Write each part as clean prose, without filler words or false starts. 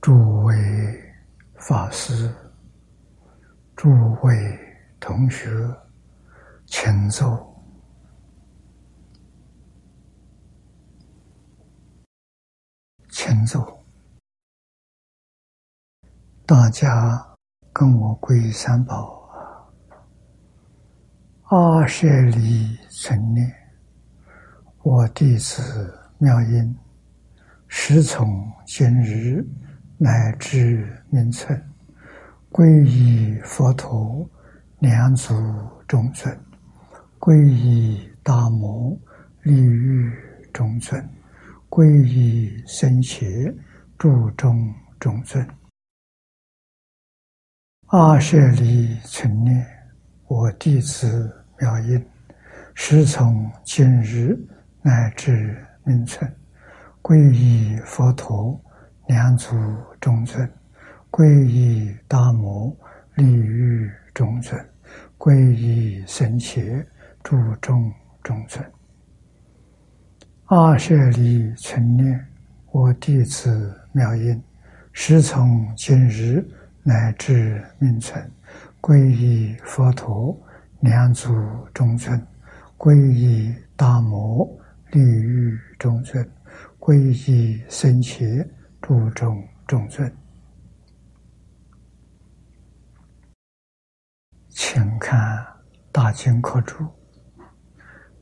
诸位法师、诸位同学，请坐。请坐。大家跟我皈三宝啊！阿舍离存念，我弟子妙音，时从今日乃至明存，皈依佛陀两足众尊，皈依大摩利欲众尊，皈依僧伽注众众尊。阿舍离存念，我弟子妙音，时从今日乃至明存，皈依佛陀两足众尊，皈依大摩利欲众尊，皈依僧伽注众众尊。阿舍离存念，我弟子妙音，时从今日乃至明存，皈依佛陀两足众尊，皈依大摩利欲众尊，皈依僧伽注众众尊。请看大经科注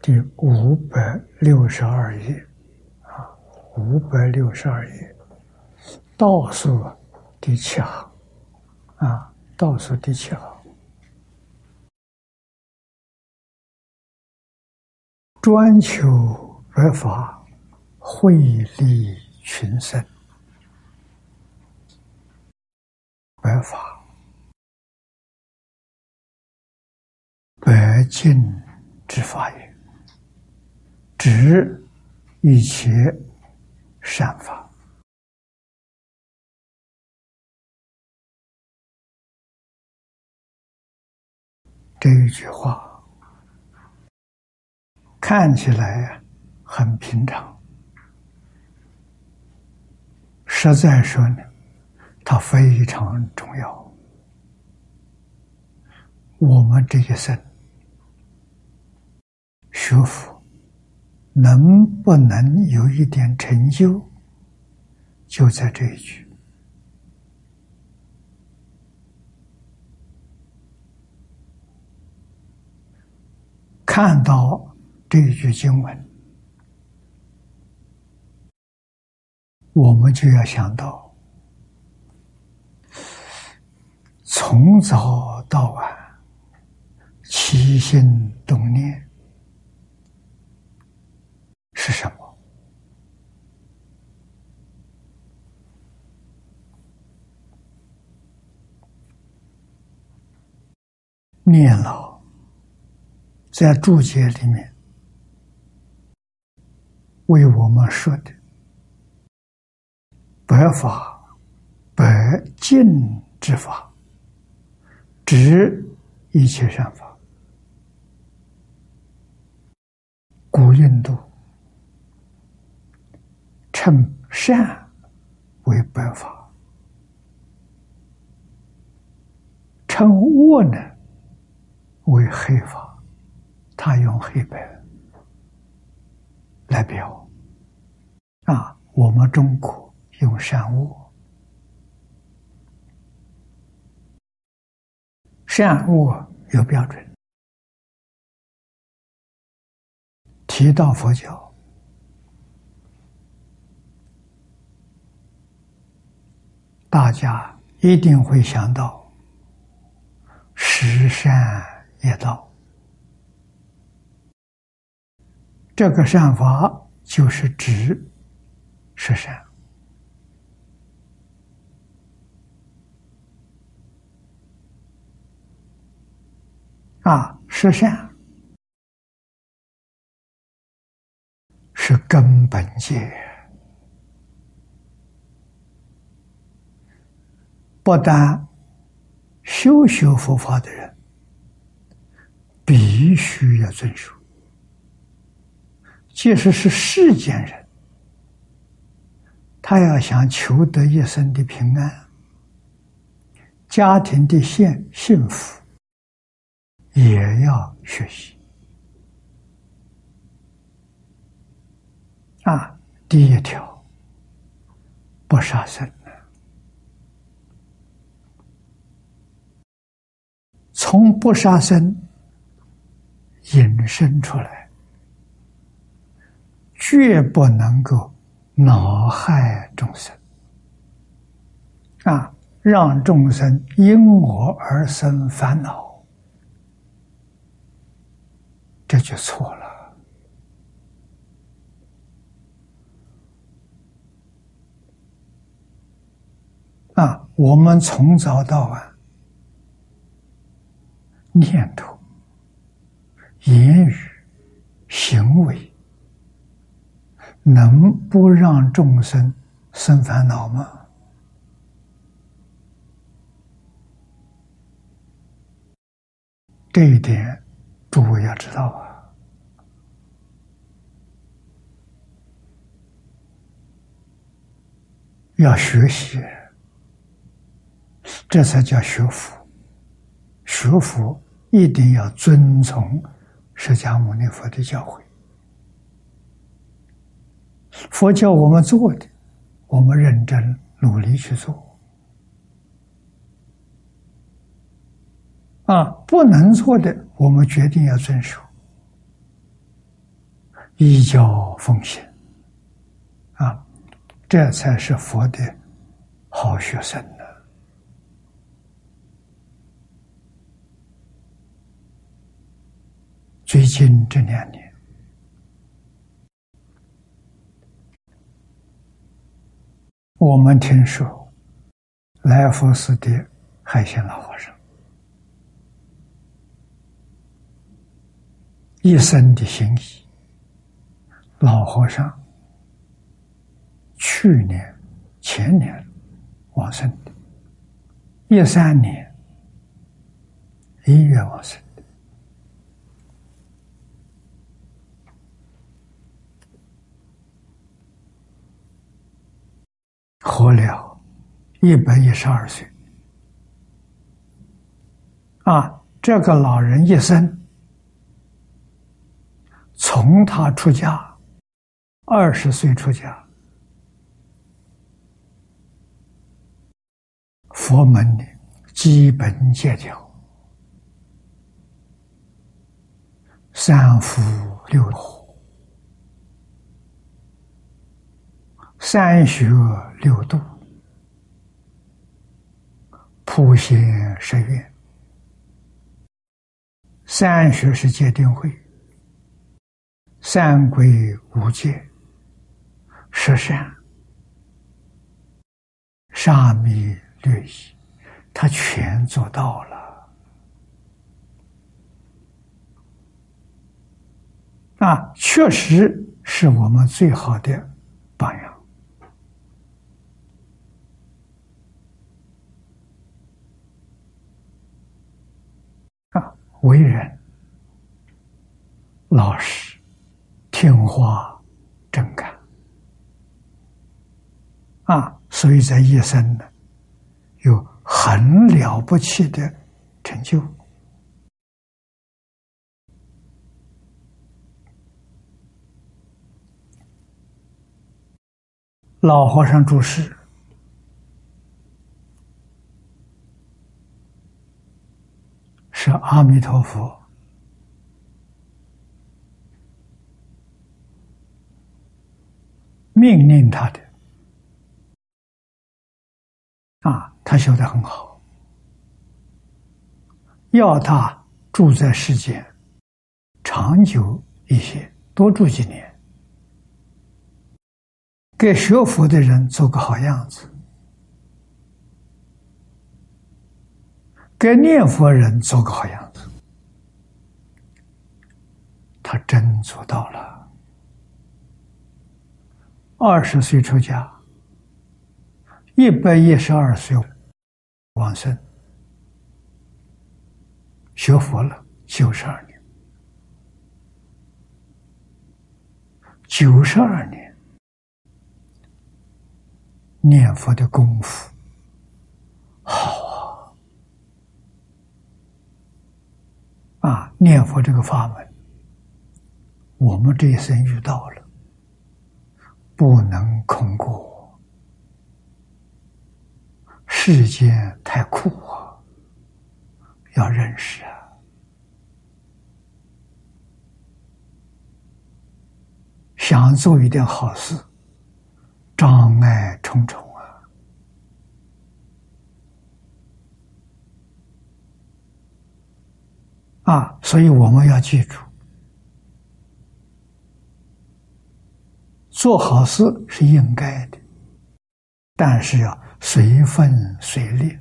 第562页啊，562页倒数第7行啊，倒数第7行，专求白法，惠利群生。白法，白净之法也，指一切善法。这一句话看起来很平常，实在说呢，它非常重要。我们这一生学佛，能不能有一点成就，就在这一句。看到这一句经文，我们就要想到，从早到晚起心动念是什么？念老在注解里面为我们说的白法，白净之法，指一切善法。古印度称善为白法，称恶呢为黑法，他用黑白来表啊。我们中国用善恶，善恶有标准。提到佛教，大家一定会想到十善业道，这个善法就是指十善。十善是根本戒，不但修学佛法的人必须要遵守，即使是世间人，他要想求得一生的平安，家庭的幸福也要学习。第一条，不杀生。从不杀生引申出来，绝不能够恼害众生，让众生因我而生烦恼，这就错了。我们从早到晚，念头、言语、行为，能不让众生生烦恼吗？这一点，诸位要知道啊。要学习，这才叫学佛。学佛一定要遵从释迦牟尼佛的教诲，佛教我们做的，我们认真努力去做。不能做的，我们决定要遵守，依教奉行。这才是佛的好学生呢。最近这2年，我们听说来佛寺的海鲜老和尚一生的行医，老和尚去年前年往生的，13年1月往生。活了112岁，这个老人一生，从他出家，20岁出家，佛门的基本戒条，3福6和。3学6度，普贤10愿，3学是戒定慧，3规5戒，10善，沙弥律仪，他全做到了。确实是我们最好的榜样。为人老实、听话、正干，所以在一生呢，有很了不起的成就。老和尚住世，是阿弥陀佛命令他的，他修得很好，要他住在世间长久一些，多住几年，给学佛的人做个好样子，给念佛人做个好样子，他真做到了。20岁出家，112岁往生，学佛了92年，92年念佛的功夫好啊！啊，念佛这个法门，我们这一生遇到了，不能空过。世间太苦啊，要认识啊。 想做一点好事，障碍重重啊！啊，所以我们要记住，做好事是应该的，但是要随分随力。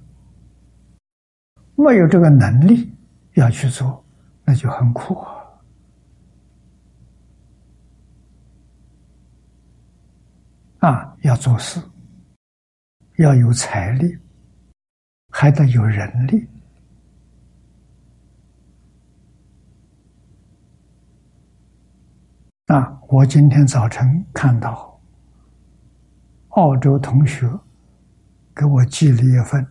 没有这个能力要去做，那就很苦啊。 啊，要做事，要有财力，还得有人力。啊，我今天早晨看到澳洲同学给我寄了一份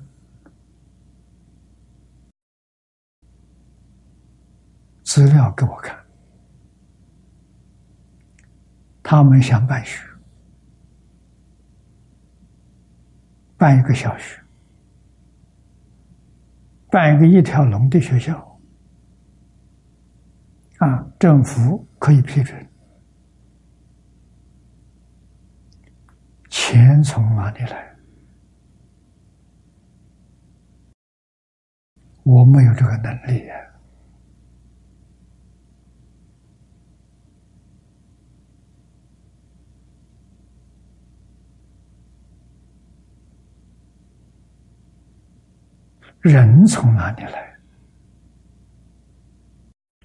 资料给我看，他们想办学。 办一个小学，办一个一条龙的学校，啊，政府可以批准，钱从哪里来？我没有这个能力呀，人从哪里来？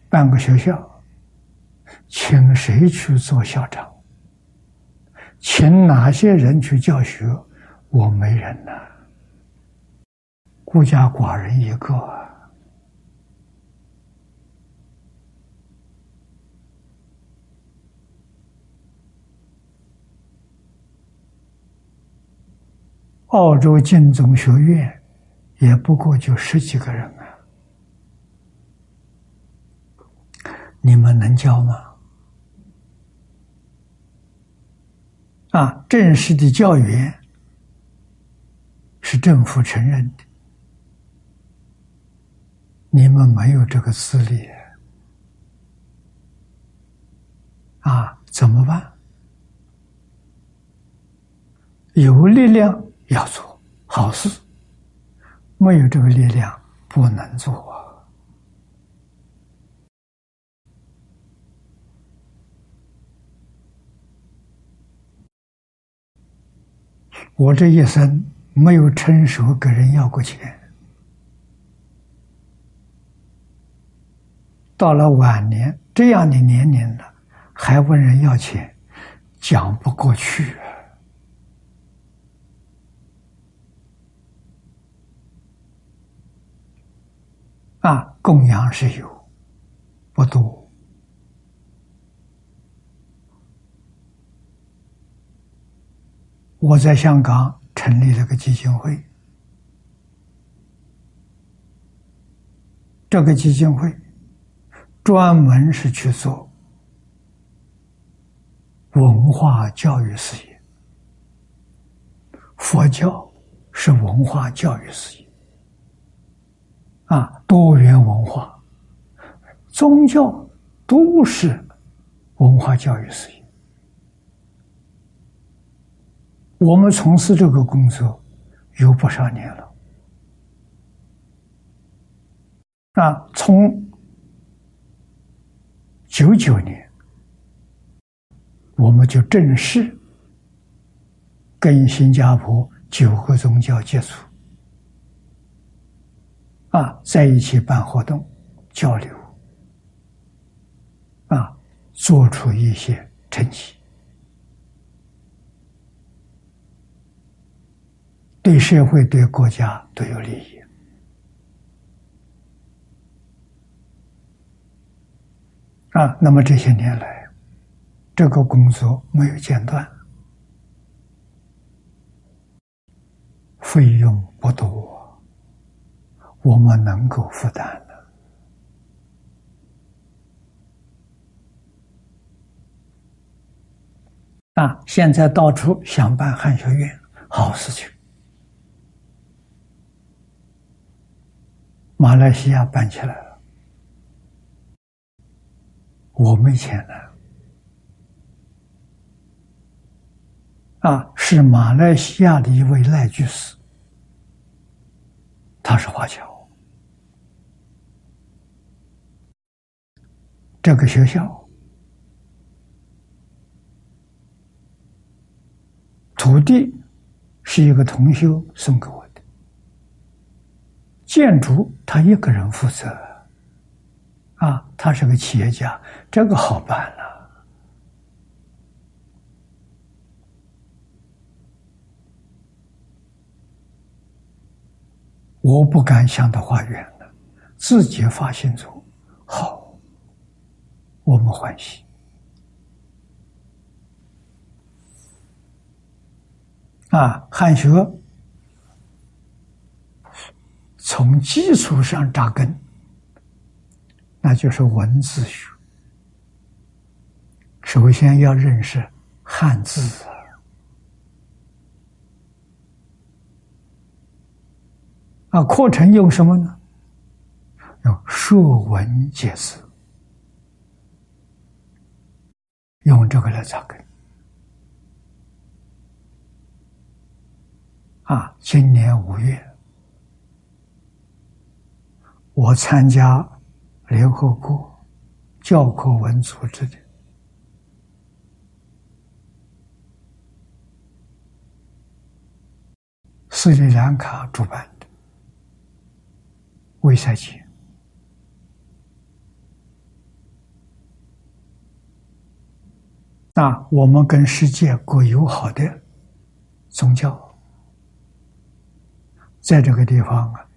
办个学校，请谁去做校长？请哪些人去教学？我没人呐、啊，孤家寡人一个、啊。澳洲净宗学院。 也不过就10几个人啊！你们能教吗？啊，正式的教员是政府承认的，你们没有这个资历啊，怎么办？有力量要做好事。 没有这个力量，不能做啊！我这一生没有伸手给人要过钱，到了晚年这样的年龄了，还问人要钱，讲不过去啊！ 啊，供养是有，不多。我在香港成立了个基金会，这个基金会专门是去做文化教育事业，佛教是文化教育事业。 啊，多元文化、宗教都是文化教育事业。我们从事这个工作有不少年了。啊，从99年，我们就正式跟新加坡9个宗教接触。 啊，在一起办活动、交流，啊，做出一些成绩，对社会、对国家都有利益。啊，那么这些年来，这个工作没有间断。费用不多，我们能够负担的。啊，现在到处想办汉学院，好事情。马来西亚办起来了，我没钱了。啊，是马来西亚的一位赖居士，他是华侨。这个学校土地是一个同修送给我的，建筑他一个人负责。啊，他是个企业家，这个好办了。我不敢想到花园了，自己发心做好，我们欢喜。啊，汉学从基础上扎根，那就是文字学。首先要认识汉字。啊，课程用什么呢？用说文解字，用这个来扎根。啊，今年5月，我参加联合国教科文组织的斯里兰卡主办。卫塞节，那我们跟世界各友好的宗教，在这个地方啊，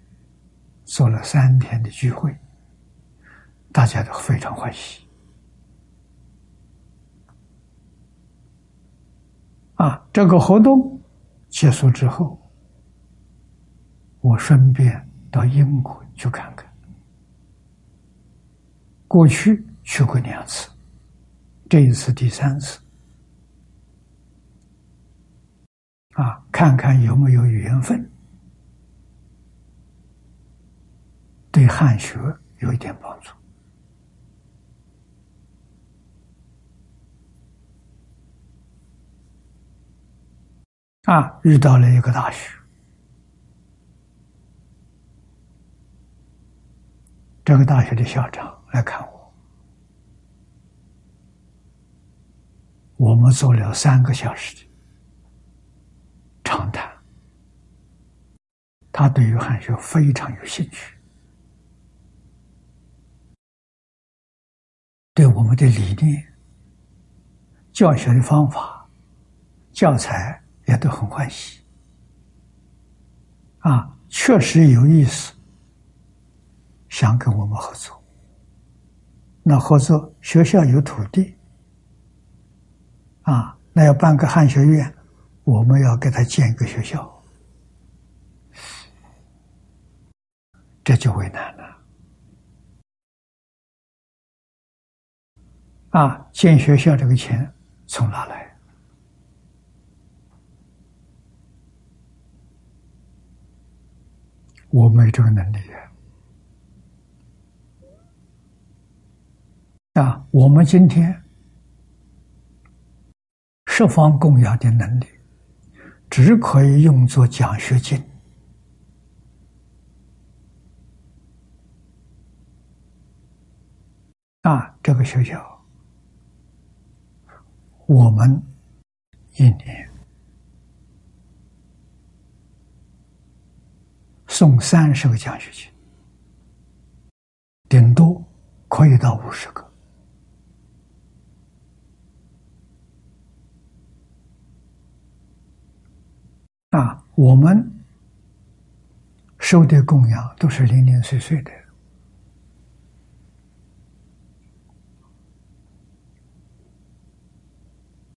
做了3天的聚会，大家都非常欢喜。啊，这个活动结束之后，我顺便到英国去看看，过去去过2次，这一次第3次，啊，看看有没有缘分，对汉学有一点帮助。啊，遇到了一个大学。这个大学的校长来看我，我们做了3个小时的长谈。他对于汉学非常有兴趣，对我们的理念、教学的方法、教材也都很欢喜。啊，确实有意思。想跟我们合作，那合作学校有土地，啊，那要办个汉学院，我们要给他建一个学校，这就为难了。啊，建学校这个钱从哪来？我没这个能力啊。啊，我们今天十方供养的能力，只可以用作奖学金。啊，这个学校，我们1年送30个奖学金，顶多可以到50个。啊，我们收的供养都是零零碎碎的，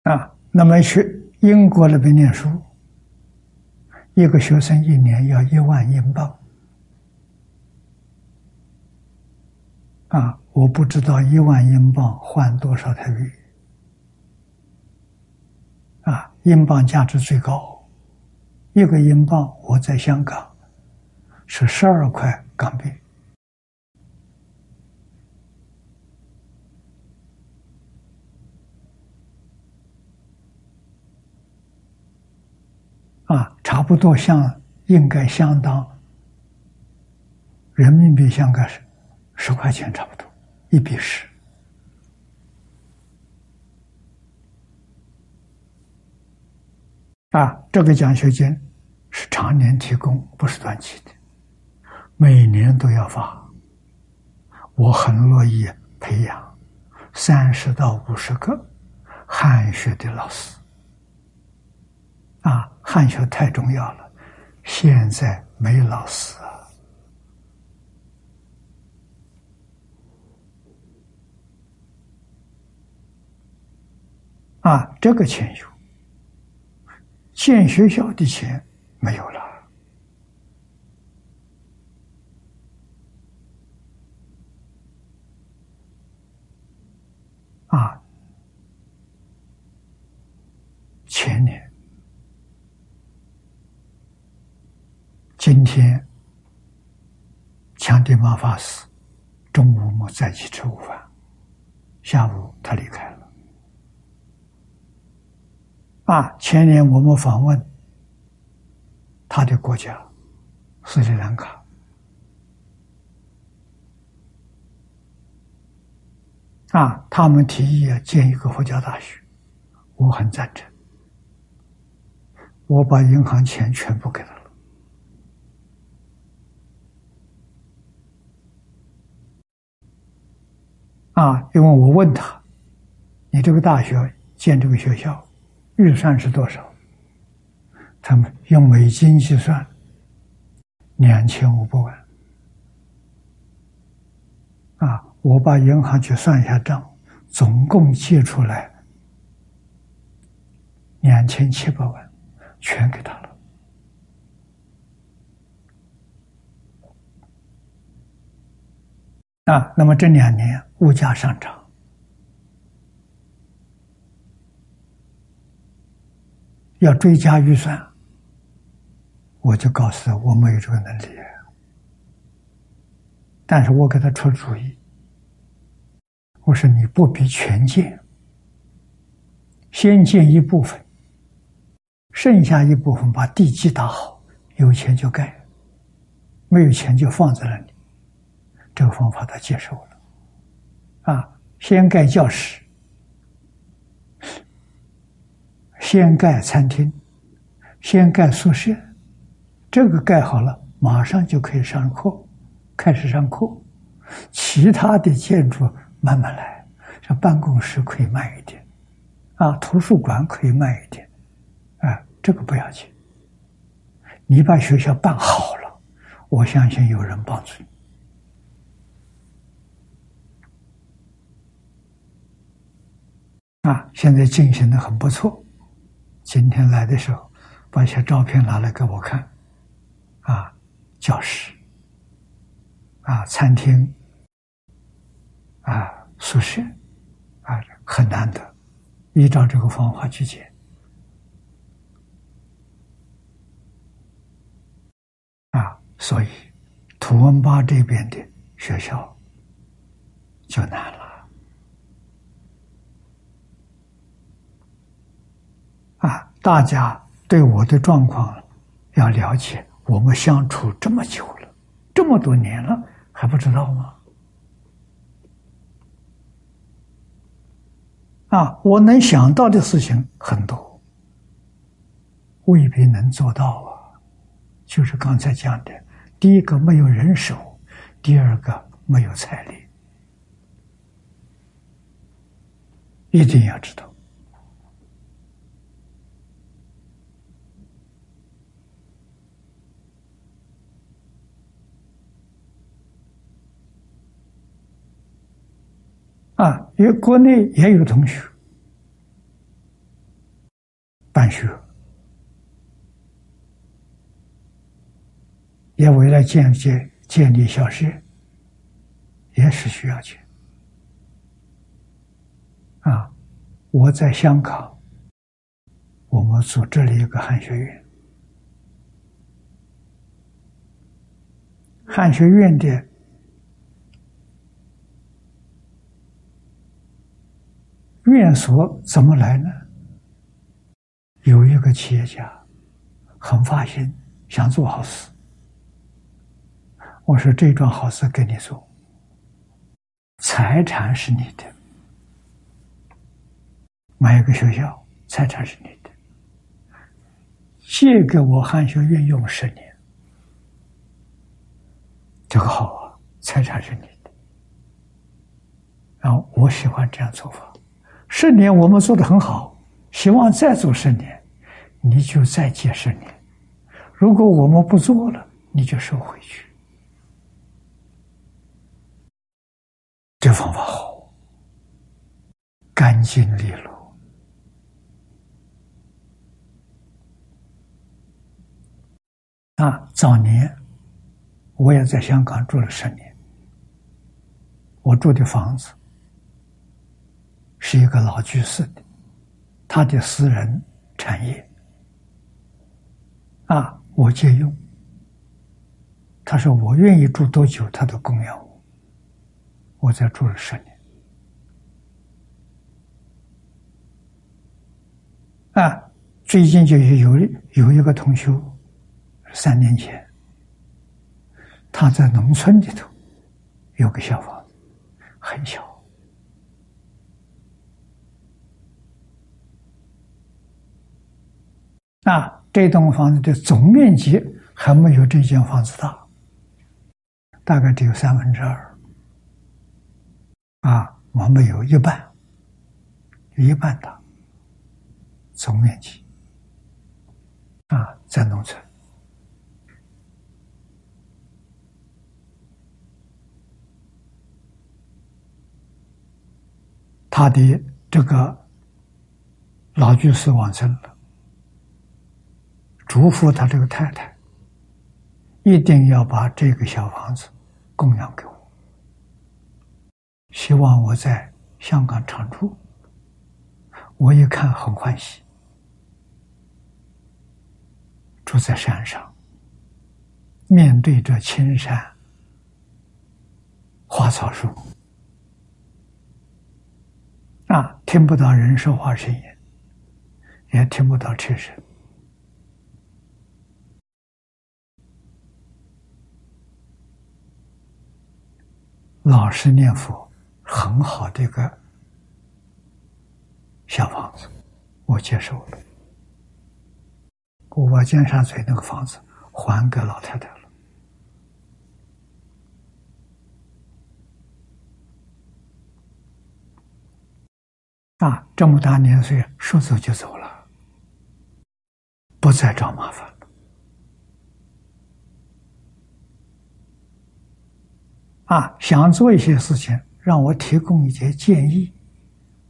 啊，那么去英国那边念书，一个学生一年要1万英镑。我不知道1万英镑换多少台币。英镑价值最高，一个英镑我在香港是12块港币。差不多应该相当人民币，香港是10块钱，差不多1比10。这个奖学金是常年提供，不是短期的，每年都要发。我很乐意培养30到50个汉学的老师。汉学太重要了，现在没老师这个钱有，建学校的钱没有了。前年。今天强帝玛法师中午我们在一起吃午饭，下午他离开了。前年我们访问他的国家斯里兰卡，他们提议建一个佛教大学，我很赞成，我把银行钱全部给他了。因为我问他，你这个大学建这个学校预算是多少？他们用美金计算2500万。我把银行去算一下账，总共借出来2700万，全给他了。那么这2年物价上涨，要追加预算，我就告诉他我没有这个能力，但是我给他出主意，我说你不必全建，先建一部分，剩下一部分把地基打好，有钱就盖，没有钱就放在那里。这个方法他接受了，先盖教室，先盖餐厅，先盖宿舍，这个盖好了，马上就可以上课，开始上课，其他的建筑慢慢来，像办公室可以慢一点，图书馆可以慢一点，这个不要紧，你把学校办好了，我相信有人帮助你。现在进行的很不错，今天来的时候把一些照片拿来给我看，教室，餐厅，宿舍，很难得，依照这个方法去解。所以图文巴这边的学校就难了。大家对我的状况要了解，我们相处这么久了，这么多年了，还不知道吗？我能想到的事情很多，未必能做到啊。就是刚才讲的，第一个没有人手，第二个没有财力，一定要知道。因为国内也有同学办学，也为了建立小事，也是需要去。我在香港，我们组织了一个汉学院。汉学院的院所怎么来呢？有一个企业家很发心，想做好事。我说这桩好事给你做，财产是你的，买一个学校，财产是你的，借给我汉学院用10年，这个好啊，财产是你的。然后我喜欢这样做法，10年我们做得很好，希望再做10年，你就再借10年。如果我们不做了，你就收回去。这方法好，干净利落。早年我也在香港住了10年，我住的房子是一个老居士的，他的私人产业，我借用。他说我愿意住多久，他都供养我，我才住了10年。最近就有一个同修，3年前，他在农村里头有个小房子，很小，这栋房子的总面积还没有这间房子大，大概只有2/3，我们有一半大，总面积在农村。他的这个老居士往生了，嘱咐他这个太太一定要把这个小房子供养给我，希望我在香港常住。我一看很欢喜，住在山上，面对着青山花草树，听不到人说话声音，也听不到车声。老实念佛，很好的一个小房子，我接受了。我把尖沙咀那个房子还给老太太了。这么大年岁，说走就走了，不再找麻烦了。想做一些事情，让我提供一些建议，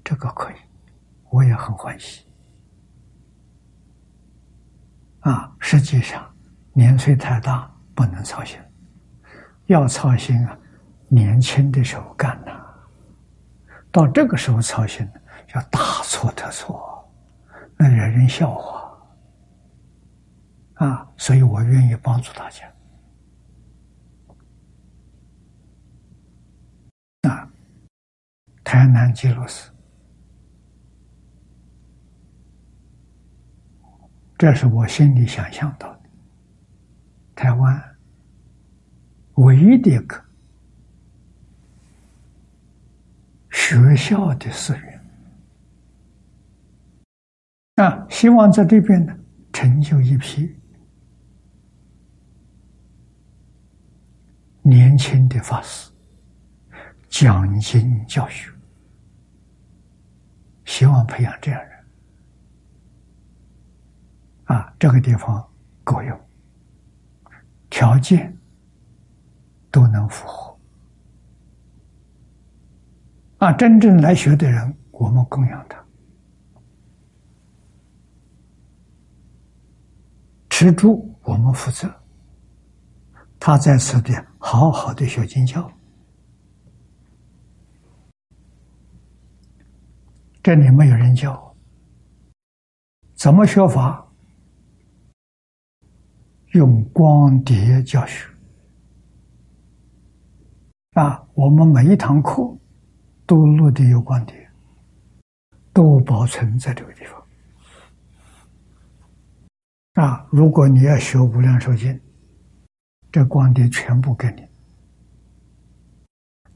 这个可以，我也很欢喜。实际上年岁太大，不能操心，要操心年轻的时候干到这个时候操心要大错特错，那惹人笑话。所以我愿意帮助大家。台南基鲁斯，这是我心里想象到的，台湾唯一的一个学校的寺院。希望在这边呢成就一批年轻的法师，讲经教学，希望培养这样人。这个地方够用，条件都能符合。真正来学的人，我们供养他，吃住我们负责，他在此地好好的学经教。这里没有人教，怎么学法？用光碟教学。我们每一堂课都录的有光碟，都保存在这个地方。如果你要学《无量寿经》，这光碟全部给你，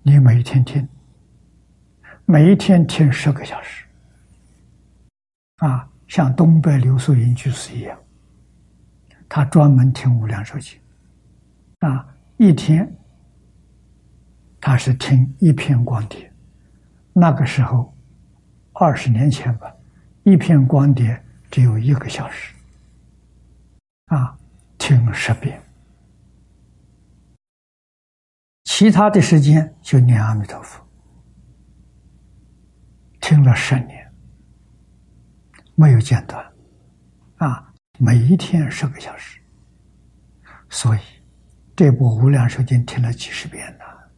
你每一天听，每一天听10个小时，像东北刘素云居士一样，他专门听《无量寿经》，一天他是听1片光碟，那个时候20年前吧，1片光碟只有1个小时，听10遍。其他的时间就念阿弥陀佛，听了10年，没有间断，每一天10个小时，所以这部《无量寿经》听了几10遍了。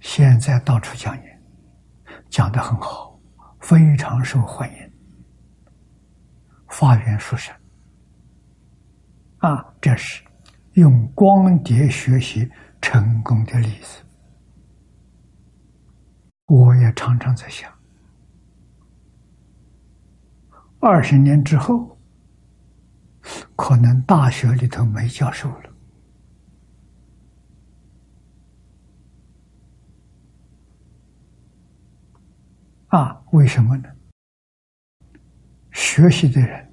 现在到处讲演，讲得很好，非常受欢迎，法缘殊胜。这是用光碟学习成功的例子。我也常常在想，20年之后，可能大学里头没教授了，为什么呢？学习的人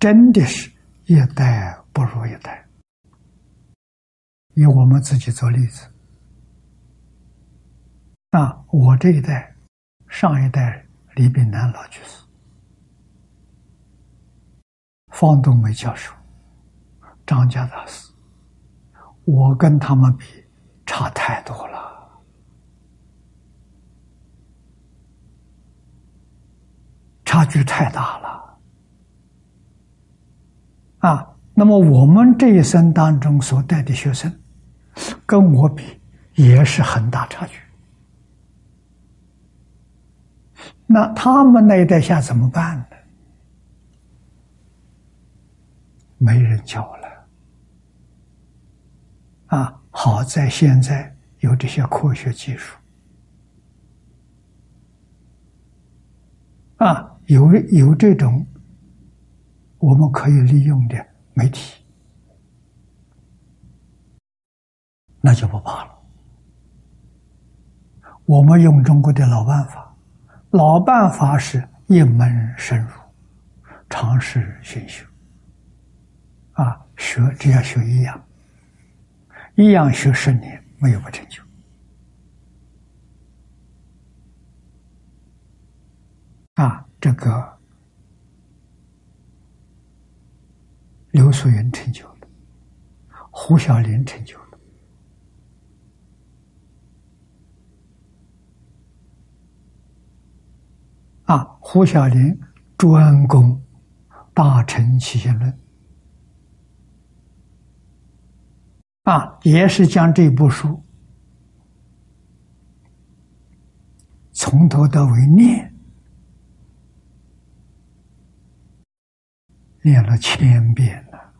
真的是一代不如一代。以我们自己做例子，我这一代，上一代李炳南老居士，方东梅教授，张家大师，我跟他们比差太多了。差距太大了。那么我们这一生当中所带的学生，跟我比也是很大差距。那他们那一代下怎么办呢？没人教了。好在现在有这些科学技术，有这种我们可以利用的媒体，那就不怕了。我们用中国的老办法，老办法是一门深入，尝试熏修。学只要学一样，一样学10年，没有不成就。这个刘素云成就了，胡小林成就了，胡小林专攻大乘起信论，也是将这部书从头到尾念了1000遍了。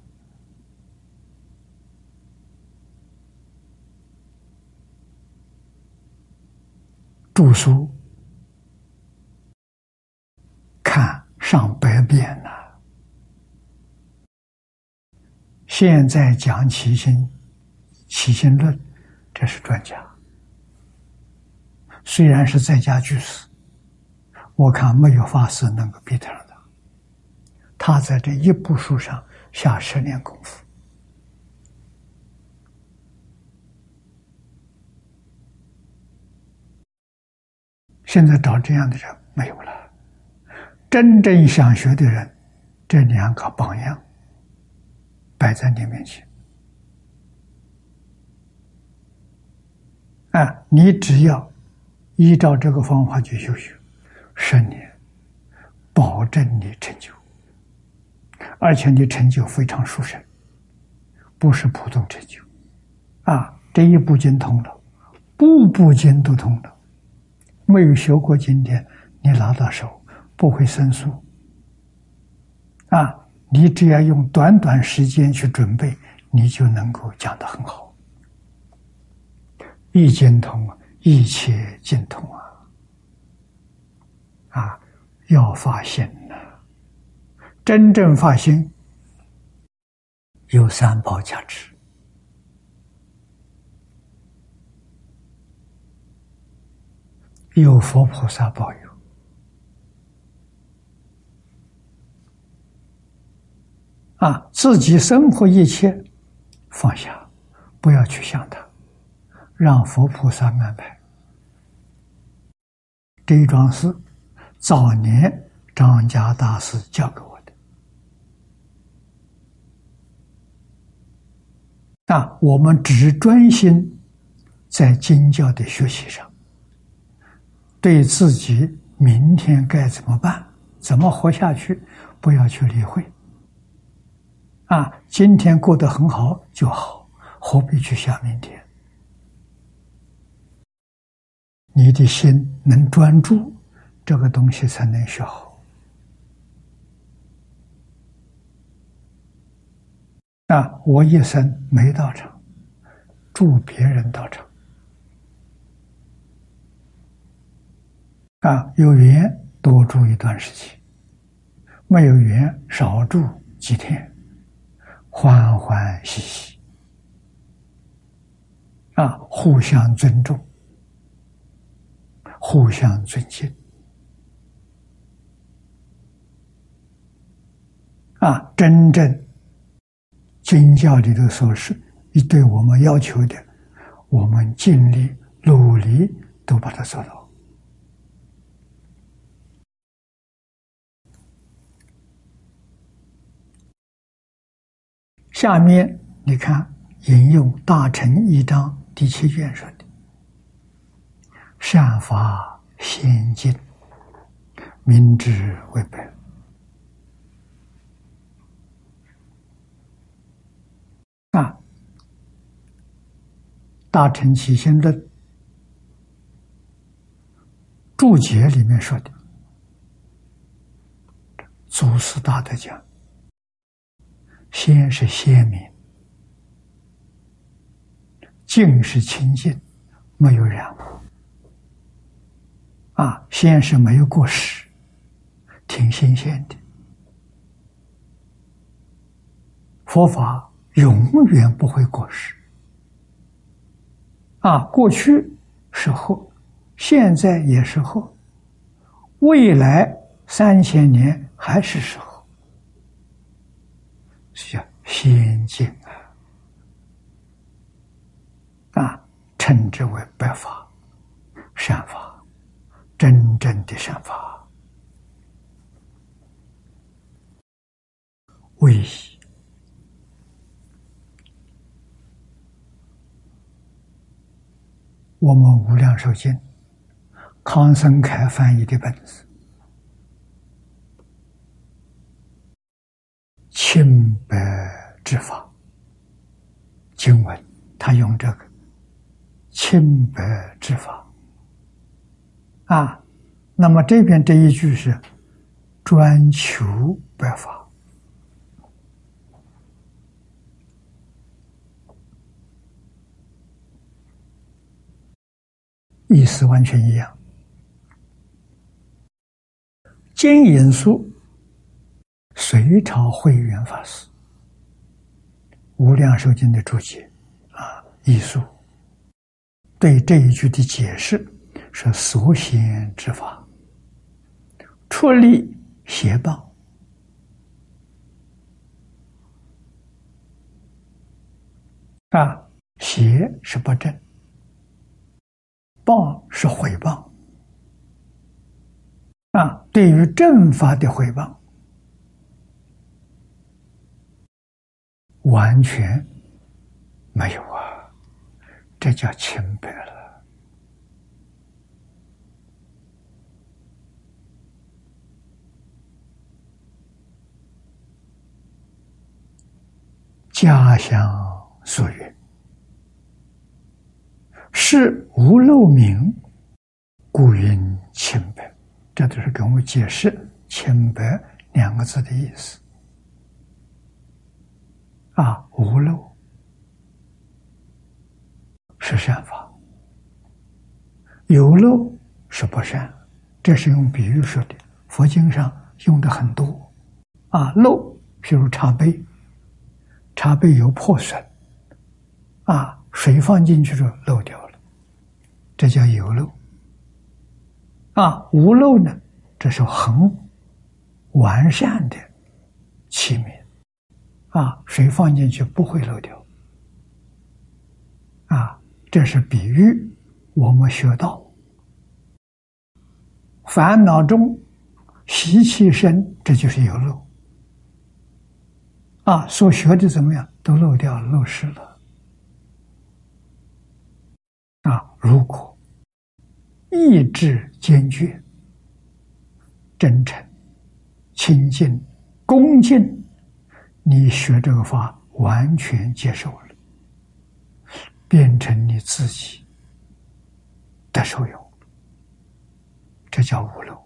著书看上百遍了。现在讲起信论，这是专家。虽然是在家居士，我看没有法师能够比得上他。他在这一部书上下10年功夫，现在找这样的人没有了。真正想学的人，这2个榜样摆在你面前，你只要依照这个方法去修学，10年，保证你成就。而且你成就非常殊胜，不是普通成就啊！这一部经通了，步步经都通了。没有学过经典，你拿到手不会生疏啊！你只要用短短时间去准备，你就能够讲得很好。一经通，一切尽通啊！啊，要发心呐、啊！真正发心，有三宝加持有佛菩萨保佑啊，自己生活一切放下，不要去想它，让佛菩萨安排。这一桩事，早年张家大师教给我的啊，我们只专心在经教的学习上，对自己明天该怎么办、怎么活下去，不要去理会。啊，今天过得很好就好，何必去想明天？你的心能专注，这个东西才能学好。啊，我一生没到场，助别人到场。啊，有缘多住一段时期，没有缘少住几天，欢欢喜喜。啊，互相尊重，互相尊敬。啊，真正经教里头所示对我们要求的，我们尽力努力都把它做到。下面你看引用大乘一章第七卷说的善法先进明知为本啊，大乘起信论注解里面说的祖师大德讲先是先民，净是清净，没有染污。啊，先是没有过失，挺新鲜的。佛法永远不会过时。啊，过去是后，现在也是后，未来3000年还是时候。是叫先进啊！啊，称之为白法、善法，真正的善法。唯一我们《无量寿经》，康僧铠翻译的本子。清白之法，经文他用这个清白之法啊。那么这边这一句是专求白法意思完全一样。经引述隋朝慧远法师《无量寿经》的注解啊，译述对这一句的解释是所显之法，出离邪谤啊，邪是不正，谤是毁谤啊，对于正法的毁谤。完全没有啊，这叫清白了家乡。所缘，是无漏明，故云清白。这都是跟我解释“清白”两个字的意思。啊，无漏是善法，有漏是不善。这是用比喻说的，佛经上用的很多。啊，漏，譬如茶杯，茶杯有破损，啊，水放进去就漏掉了，这叫有漏。啊，无漏呢，这是很完善的器皿，啊，水放进去不会漏掉。啊，这是比喻，我们学到。烦恼中习气深，这就是有漏啊！所学的怎么样，都漏掉了、漏失了啊！如果意志坚决、真诚、清净、恭敬，你学这个法完全接受了，变成你自己的受用。这叫无漏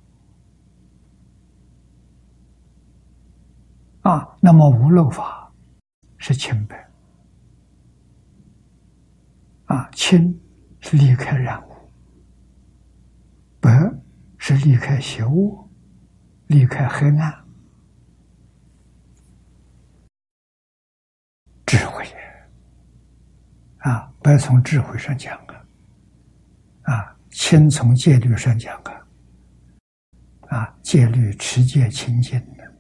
啊！那么无漏法是清白啊，清是离开染污，白是离开邪恶，离开黑暗，智慧啊！白从智慧上讲啊，清从戒律上讲啊，戒律持戒清净的，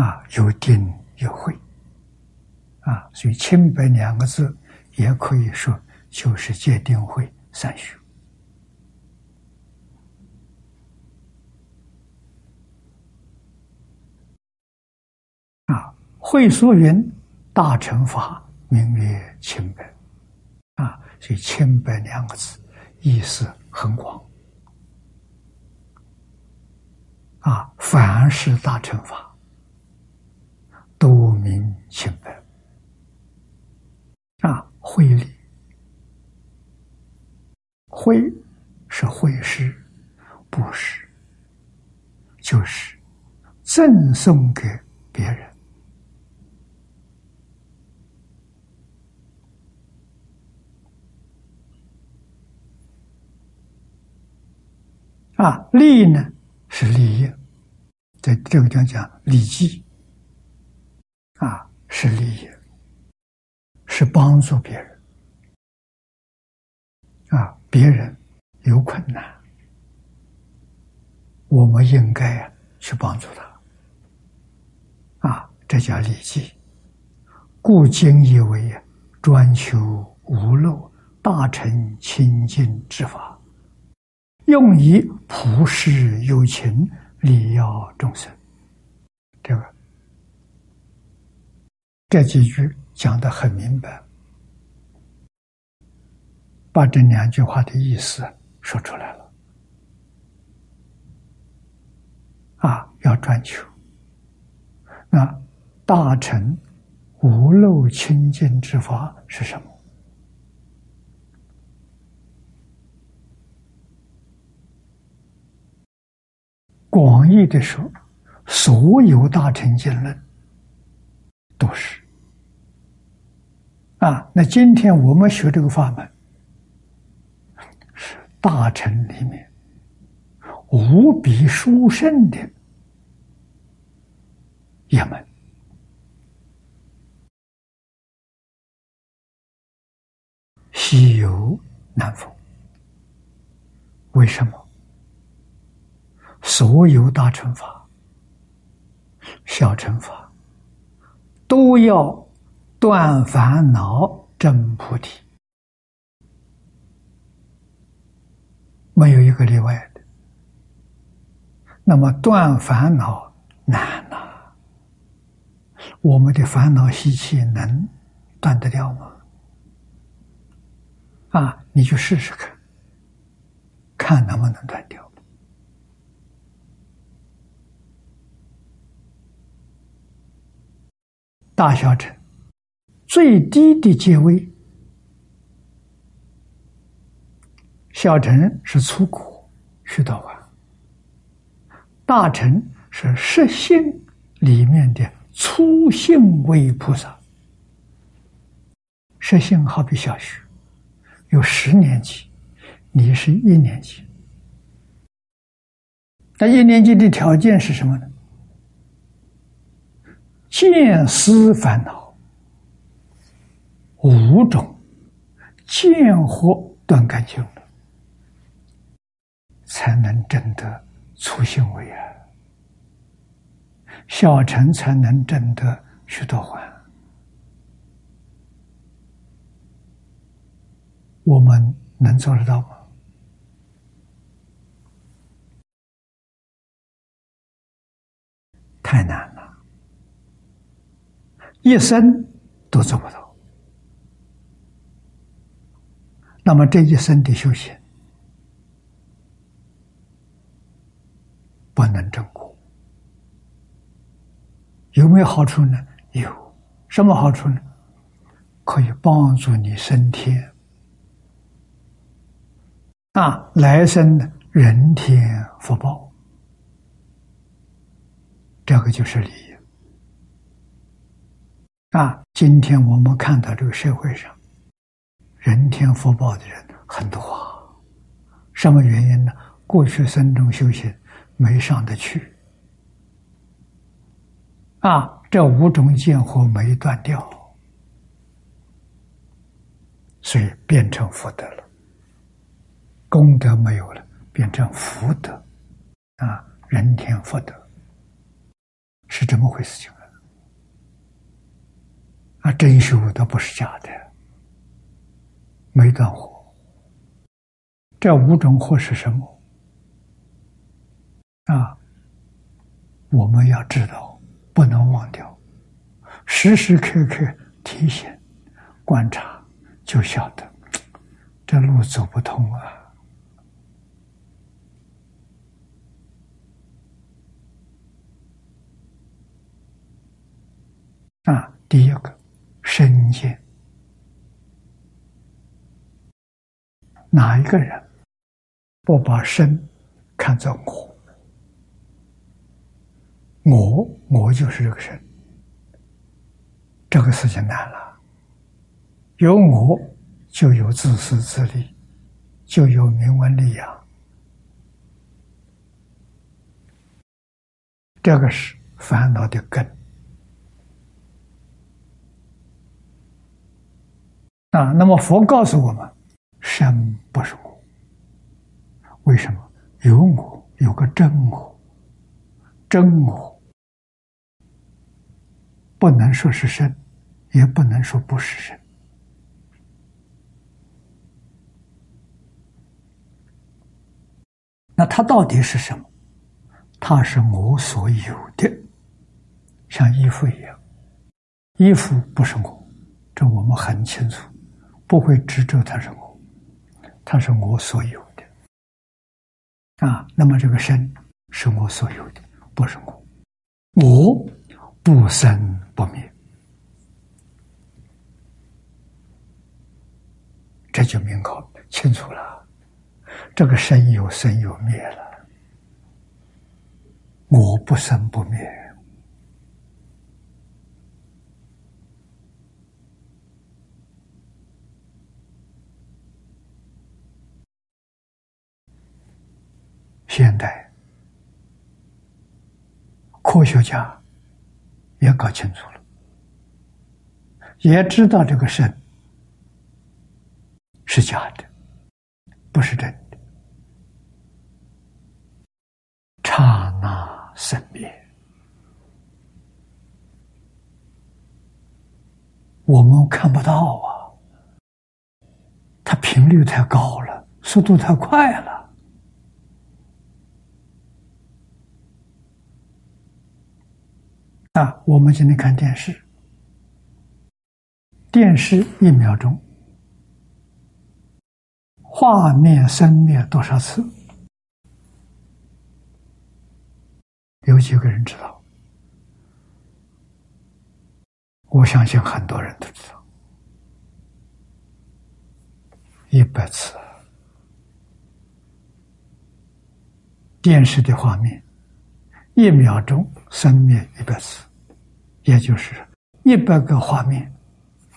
啊，有定有慧，啊，所以清白两个字也可以说就是戒定慧三学。啊，慧疏云大乘法名曰清白，啊，所以清白两个字意思很广。啊，凡是大乘法，都名清白。啊，慧理，慧是慧师，布施，就是赠送给别人。啊，利呢？是利益，在这个地方讲利己，啊，是利益，是帮助别人，啊，别人有困难，我们应该啊去帮助他，啊，这叫利己。故今以为啊，专求无漏大乘清净之法。用以普施有情，利要众生。这几句讲得很明白，把这两句话的意思说出来了。啊，要专求那大乘无漏清净之法是什么？广义的说，所有大乘经论都是啊。那今天我们学这个法门，是大乘里面无比殊胜的一门稀有难逢。为什么？所有大乘法、小乘法都要断烦恼、证菩提，没有一个例外的。那么断烦恼难呐、啊，我们的烦恼习气能断得掉吗？啊，你去试试看，看能不能断掉。大小乘最低的阶位，小乘是出果学到完，大乘是实性里面的初性位菩萨。实性好比小学，有10年级，你是1年级。那1年级的条件是什么呢？见思烦恼5种，见惑断干净了，才能证得初性位啊。小乘才能证得须陀洹。我们能做得到吗？太难了，一生都做不到。那么这一生的修行不能证果，有没有好处呢？有。什么好处呢？可以帮助你升天啊，来生人天福报。这个就是利益啊！今天我们看到这个社会上人天福报的人很多啊，什么原因呢？过去生中修行没上得去啊，这5种见惑没断掉，所以变成福德了，功德没有了，变成福德啊，人天福德。是这么回事情啊！真修都不是假的，没断惑。这5种惑是什么啊？我们要知道，不能忘掉，时时刻刻提醒、观察，就晓得这路走不通啊。啊，第一个身见，哪一个人不把身看作我？我就是这个身，这个事情难了。有我就有自私自利，就有名闻利养，这个是烦恼的根。啊，那么佛告诉我们，身不是我。为什么？有我，有个真我，真我不能说是身，也不能说不是身。那它到底是什么？它是我所有的，像衣服一样，衣服不是我，这我们很清楚。不会执着它是我，它是我所有的啊。那么这个身是我所有的，不是我。我不生不灭，这就明了清楚了。这个身有生有灭了，我不生不灭。现代科学家也搞清楚了，也知道这个身是假的，不是真的，刹那生灭。我们看不到啊，它频率太高了，速度太快了。啊，我们今天看电视，电视1秒钟，画面生灭多少次？有几个人知道？我相信很多人都知道。100次，电视的画面1秒钟3面100次，也就是100个画面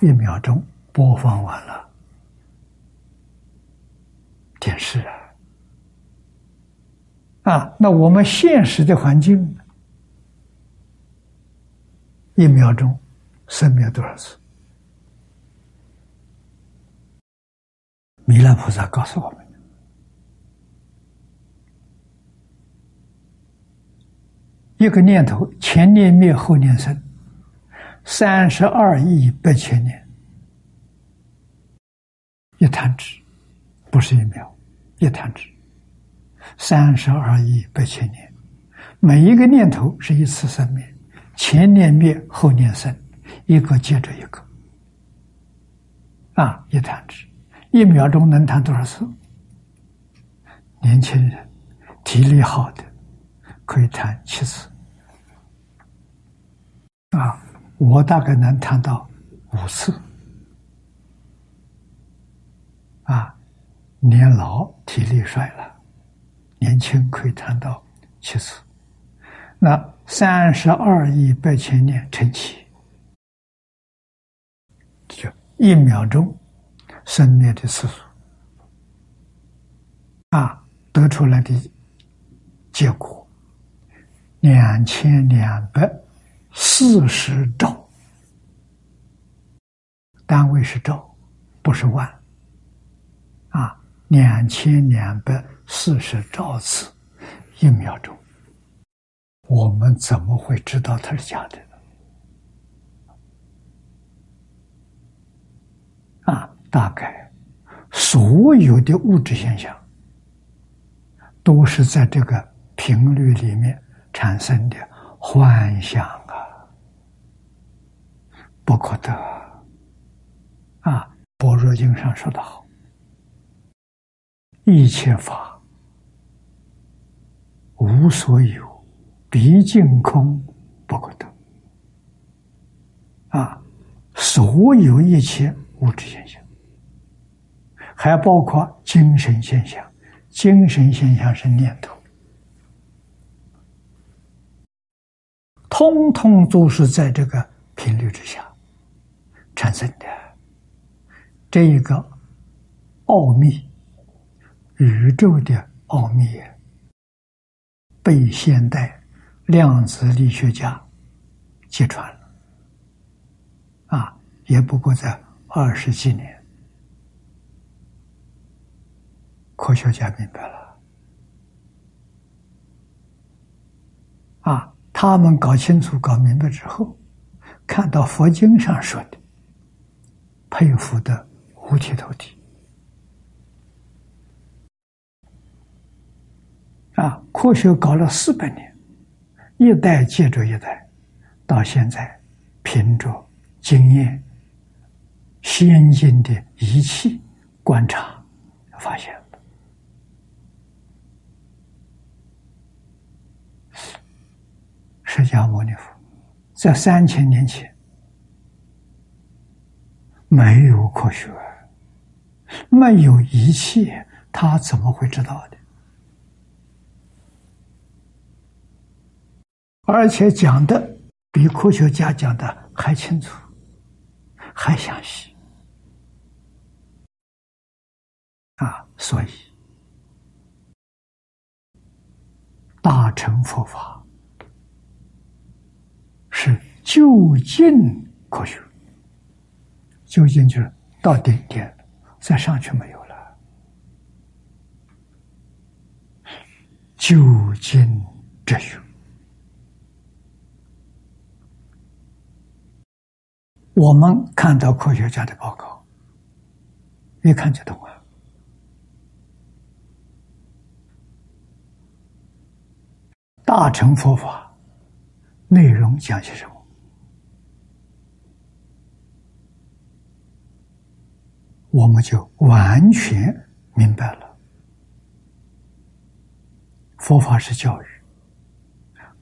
1秒钟播放完了电视啊，那我们现实的环境1秒钟3秒多少次？弥勒菩萨告诉我们，一个念头前念灭后念生，32亿8千年，一弹指，不是1秒，一弹指，32亿8千年，每一个念头是一次生灭，前念灭后念生，一个接着一个啊，一弹指1秒钟能弹多少次？年轻人体力好的可以弹7次啊，我大概能弹到5次啊，年老体力衰了，年轻可以弹到7次。那32亿8千年乘起，就1秒钟生灭的次数啊，得出来的结果2240兆，单位是兆，不是万啊，2240兆次1秒钟，我们怎么会知道它是假的呢？啊，大概所有的物质现象都是在这个频率里面产生的幻想啊，不可得啊。般若经上说得好，一切法无所有，毕竟空不可得啊，所有一切物质现象，还包括精神现象，精神现象是念头，通通都是在这个频率之下产生的。这一个奥秘，宇宙的奥秘，被现代量子力学家揭穿了啊，也不过在20几年。科学家明白了啊，他们搞清楚搞明白之后，看到佛经上说的，佩服的五体投地啊，科学搞了400年，一代接着一代，到现在凭着经验先进的仪器观察发现了，释迦牟尼佛在3000年前没有科学，没有仪器，他怎么会知道的？而且讲的比科学家讲的还清楚，还详细啊，所以大乘佛法是究竟科学，究竟就是到顶点了，再上去没有了，究竟哲学。我们看到科学家的报告，一看就懂了。大乘佛法内容讲些什么？我们就完全明白了。佛法是教育，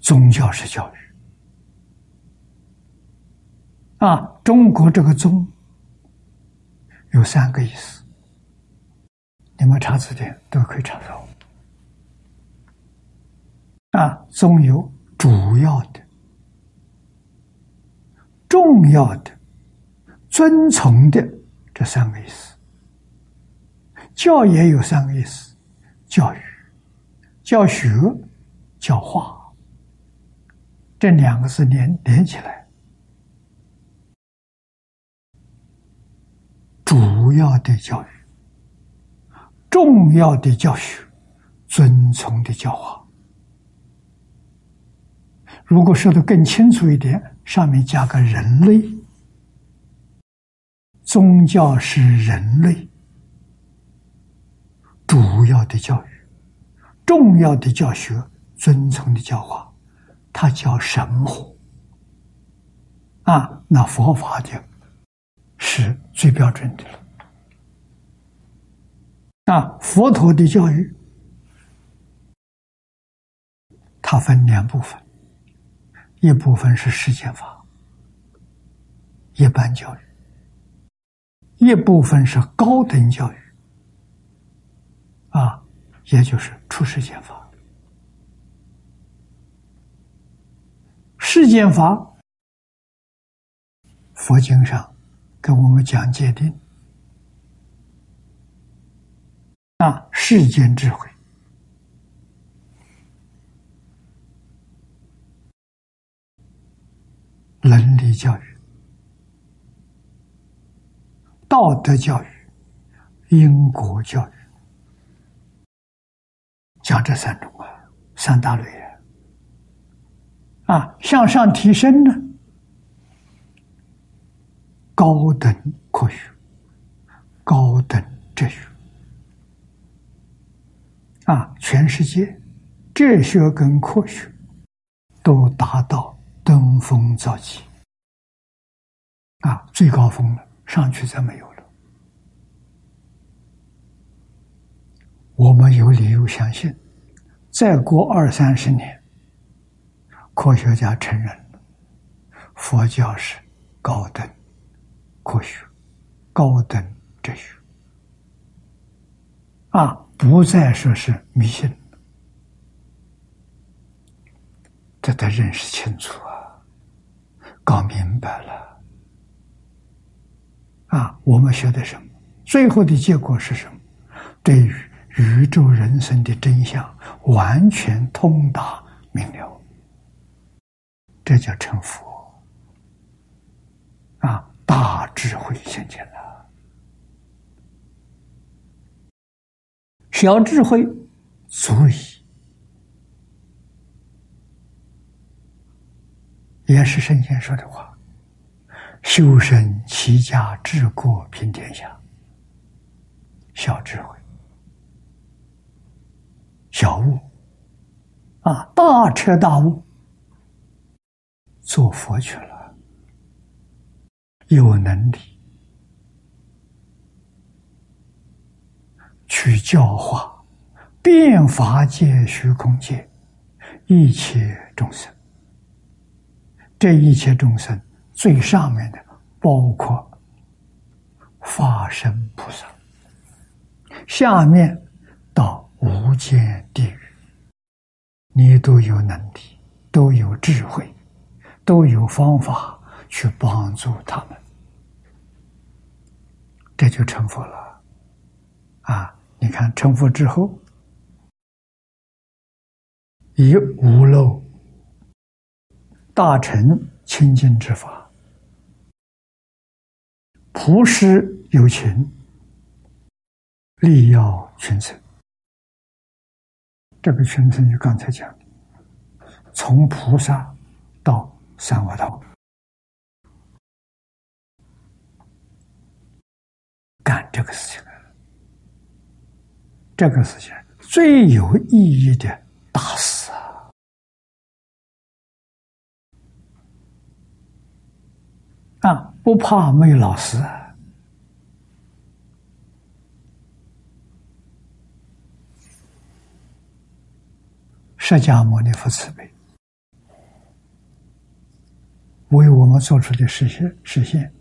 宗教是教育啊，中国这个宗有3个意思，你们查字典都可以查到。啊，总有主要的、重要的、遵从的这三个意思。教也有三个意思：教育、教学、教化。这两个字连起来，主要的教育、重要的教学、遵从的教化。如果说得更清楚一点，上面加个人类，宗教是人类，主要的教育、重要的教学、遵从的教化。它叫神火啊，那佛法的是最标准的了。啊，佛陀的教育，它分两部分，一部分是实践法，一般教育；一部分是高等教育，啊，也就是出世间法。世间法，佛经上给我们讲界定，啊，世间智慧，伦理教育、道德教育、因果教育，讲这三种啊，三大类。啊，向上提升呢，高等科学、高等哲学。啊，全世界哲学跟科学都达到登峰造极。啊，最高峰了，上去再没有了。我们有理由相信，再过20-30年。科学家承认了，佛教是高等科学、高等哲学，啊，不再说是迷信了，这得认识清楚啊，搞明白了，啊，我们学的什么？最后的结果是什么？对于宇宙人生的真相完全通达明了。这叫成佛啊！大智慧现前了，小智慧足以，也是圣贤说的话：“修身齐家治国平天下。”小智慧、小悟啊，大彻大悟。做佛去了，有能力去教化遍法界、虚空界一切众生。这一切众生最上面的包括法身菩萨，下面到无间地狱，你都有能力，都有智慧。都有方法去帮助他们，这就成佛了啊！你看成佛之后，以无漏大乘清净之法，普施有情，利要群生。这个群生就刚才讲的，从菩萨到三恶道，干这个事情，这个事情最有意义的大事啊！啊，不怕没有老师啊！释迦牟尼佛慈悲。为我们做出的实现，释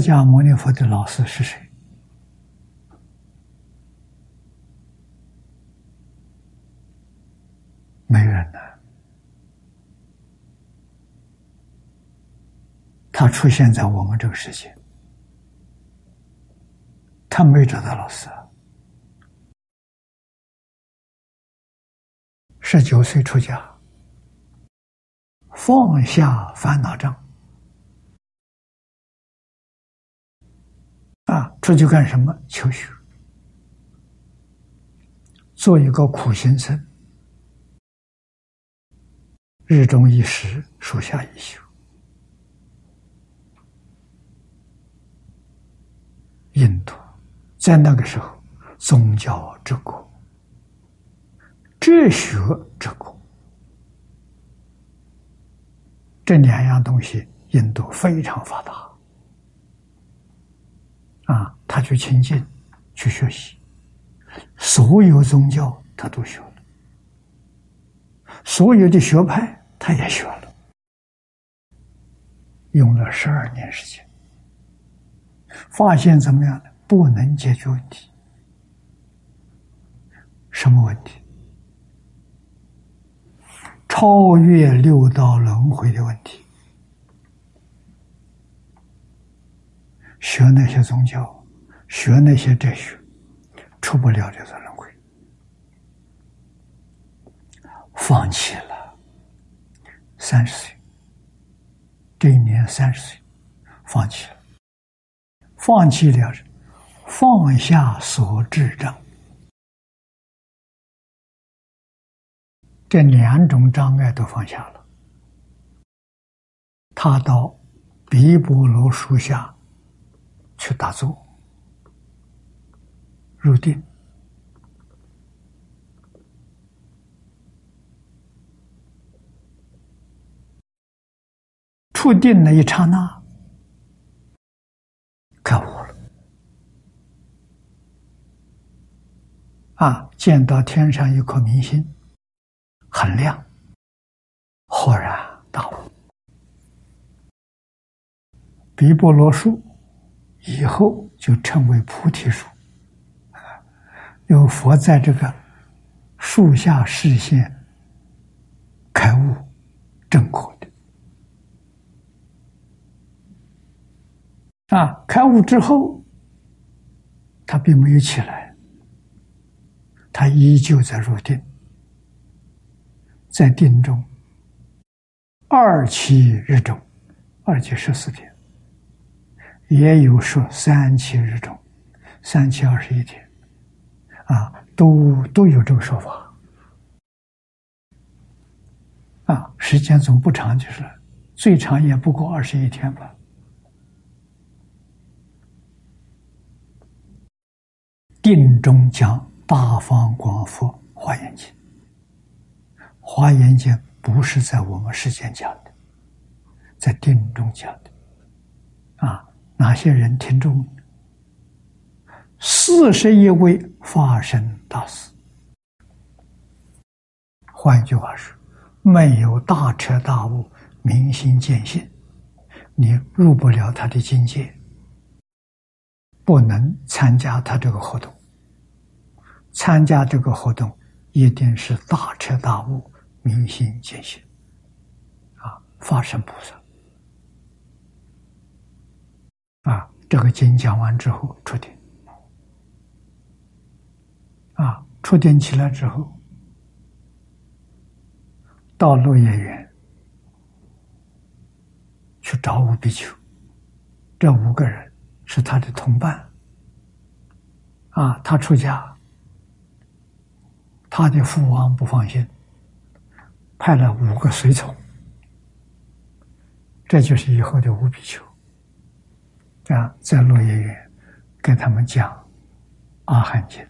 迦牟尼佛的老师是谁？没人了。他出现在我们这个世界，他没找到老师。19岁出家，放下烦恼障啊，出去干什么？求学，做一个苦行僧，日中一时，树下一宿，印度在那个时候，宗教之国，哲学之国，这两样东西，印度非常发达啊！他去亲近，去学习，所有宗教他都学了，所有的学派他也学了，用了12年时间，发现怎么样呢？不能解决问题。什么问题？超越6道轮回的问题。学那些宗教，学那些哲学，出不了这个轮回，放弃了。30岁，这一年30岁，放弃了，放弃了，放下所执障。这2种障碍都放下了，他到毗婆罗树下去打坐入定，触定那一刹那开悟了啊！见到天上一颗明星很亮，豁然大悟。毗婆罗树以后就称为菩提树，因为佛在这个树下示现开悟正果的啊。开悟之后，他并没有起来，他依旧在入定。在定中2期日中，2期14天，也有说3期日中，3期21天啊，都有这个说法啊。时间总不长，就是最长也不过21天吧。定中讲大方广佛华严经，华严经不是在我们世间讲的，在定中讲的啊。哪些人听众？41位法身大士。换句话说，没有大彻大悟、明心见性，你入不了他的境界，不能参加他这个活动。参加这个活动，一定是大彻大悟、明心见性啊，法身菩萨啊。这个经讲完之后出定啊，出定起来之后，到鹿野园去找5比丘，这5个人是他的同伴啊。他出家，他的父王不放心，派了5个随从，这就是以后的5比丘啊，在鹿野园跟他们讲阿含经，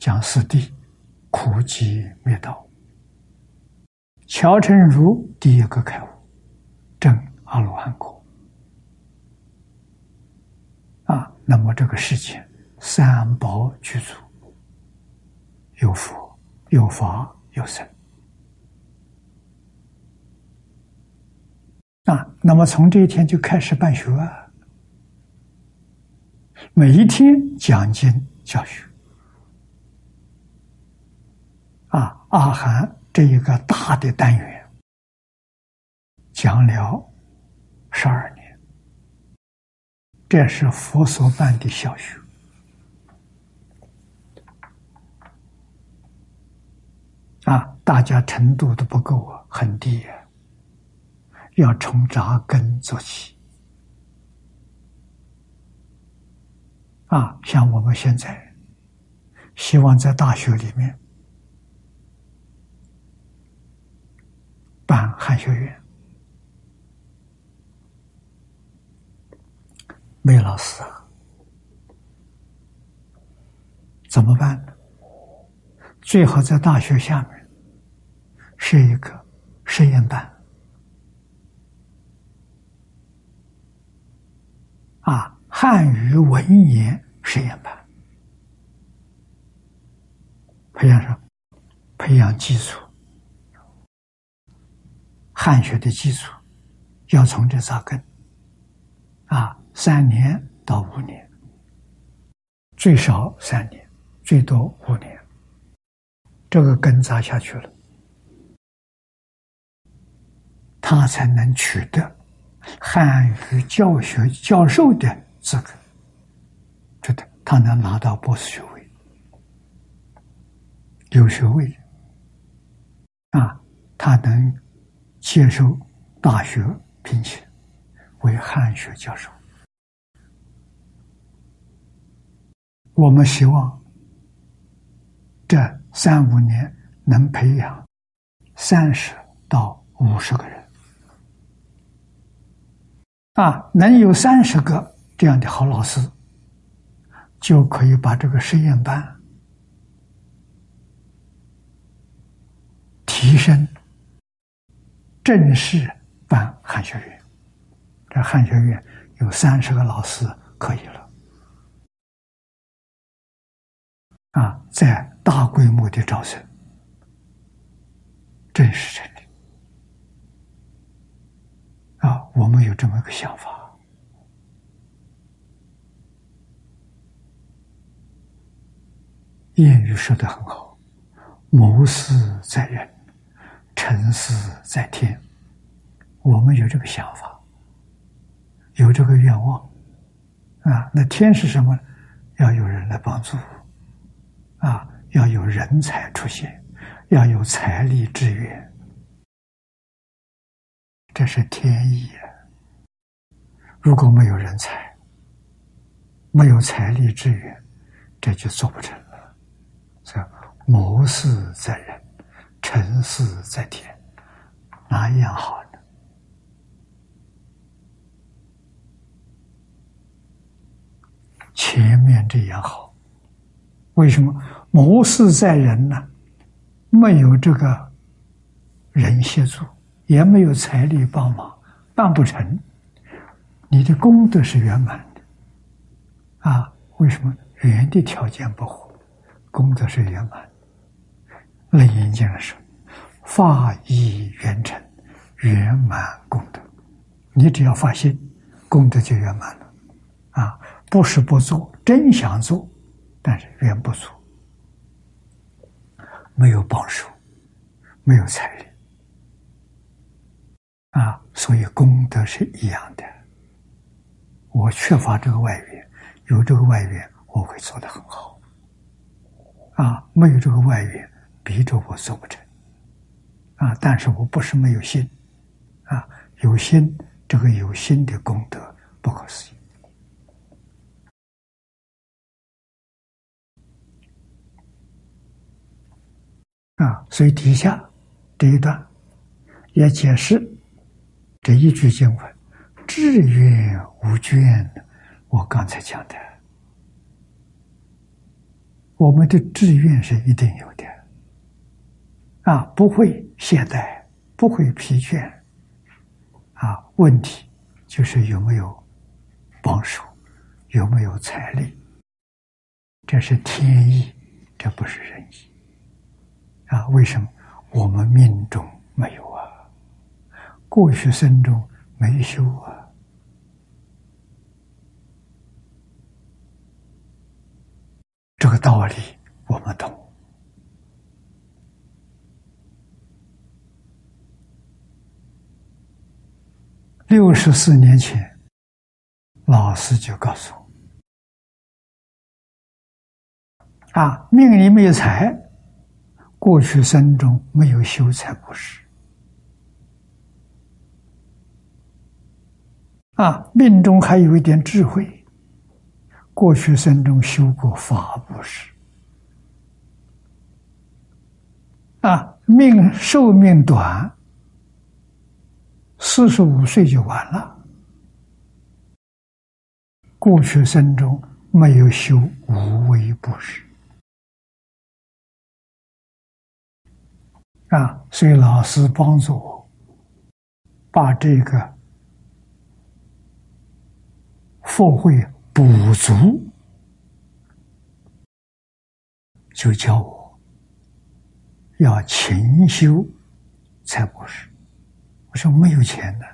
讲四谛，苦集灭道。乔成儒第一个开悟，证阿罗汉果啊。那么这个世界3宝具足，有佛有法有僧。那么从这一天就开始办学啊，每一天讲经教学啊。阿含这一个大的单元讲了12年，这是佛所办的小学。大家程度都不够啊，很低啊，要从扎根做起。像我们现在希望在大学里面办汉学院，没老师怎么办呢？最好在大学下面设一个实验班，汉语文言实验班，培养什么？培养基础，汉学的基础要从这扎根。3年到5年，最少3年，最多5年，这个根扎下去了，他才能取得汉语教学教授的资格，觉得他能拿到博士学位，有学位他能接受大学聘请为汉学教授。我们希望这3-5年能培养30到50个人，能有30个这样的好老师，就可以把这个实验班提升，正式办汉学院。这汉学院有30个老师可以了。在大规模的招生，正式成立。我们有这么一个想法。谚语说得很好，谋事在人，成事在天。我们有这个想法，有这个愿望。那天是什么呢？要有人来帮助，要有人才出现，要有财力支援，这是天意。如果没有人才，没有财力支援，这就做不成了。所以谋事在人，成事在天，哪一样好呢？前面这样好。为什么？谋事在人呢？没有这个人协助，也没有财力帮忙，办不成，你的功德是圆满的。为什么？缘的条件不合，功德是圆满的。楞严经上说，发意圆成，圆满功德。你只要发心，功德就圆满了。不是不做，真想做，但是缘不足，没有帮手，没有财力。所以功德是一样的。我缺乏这个外缘，有这个外缘，我会做得很好。没有这个外缘，逼着我做不成。但是我不是没有心。有心，这个有心的功德不可思议。所以底下这一段也解释这一句经文，志愿无倦，我刚才讲的，我们的志愿是一定有的，不会懈怠，不会疲倦，问题就是有没有帮手，有没有财力，这是天意，这不是人意，为什么？我们命中没有。过去生中没修。这个道理我们懂。64年前，老师就告诉我：命里没有财，过去生中没有修财布施；命中还有一点智慧，过去生中修过法布施；寿命短，45岁就完了，过去生中没有修无为布施。所以老师帮助我把这个佛慧补足，就教我要勤修财布施。我说没有钱的，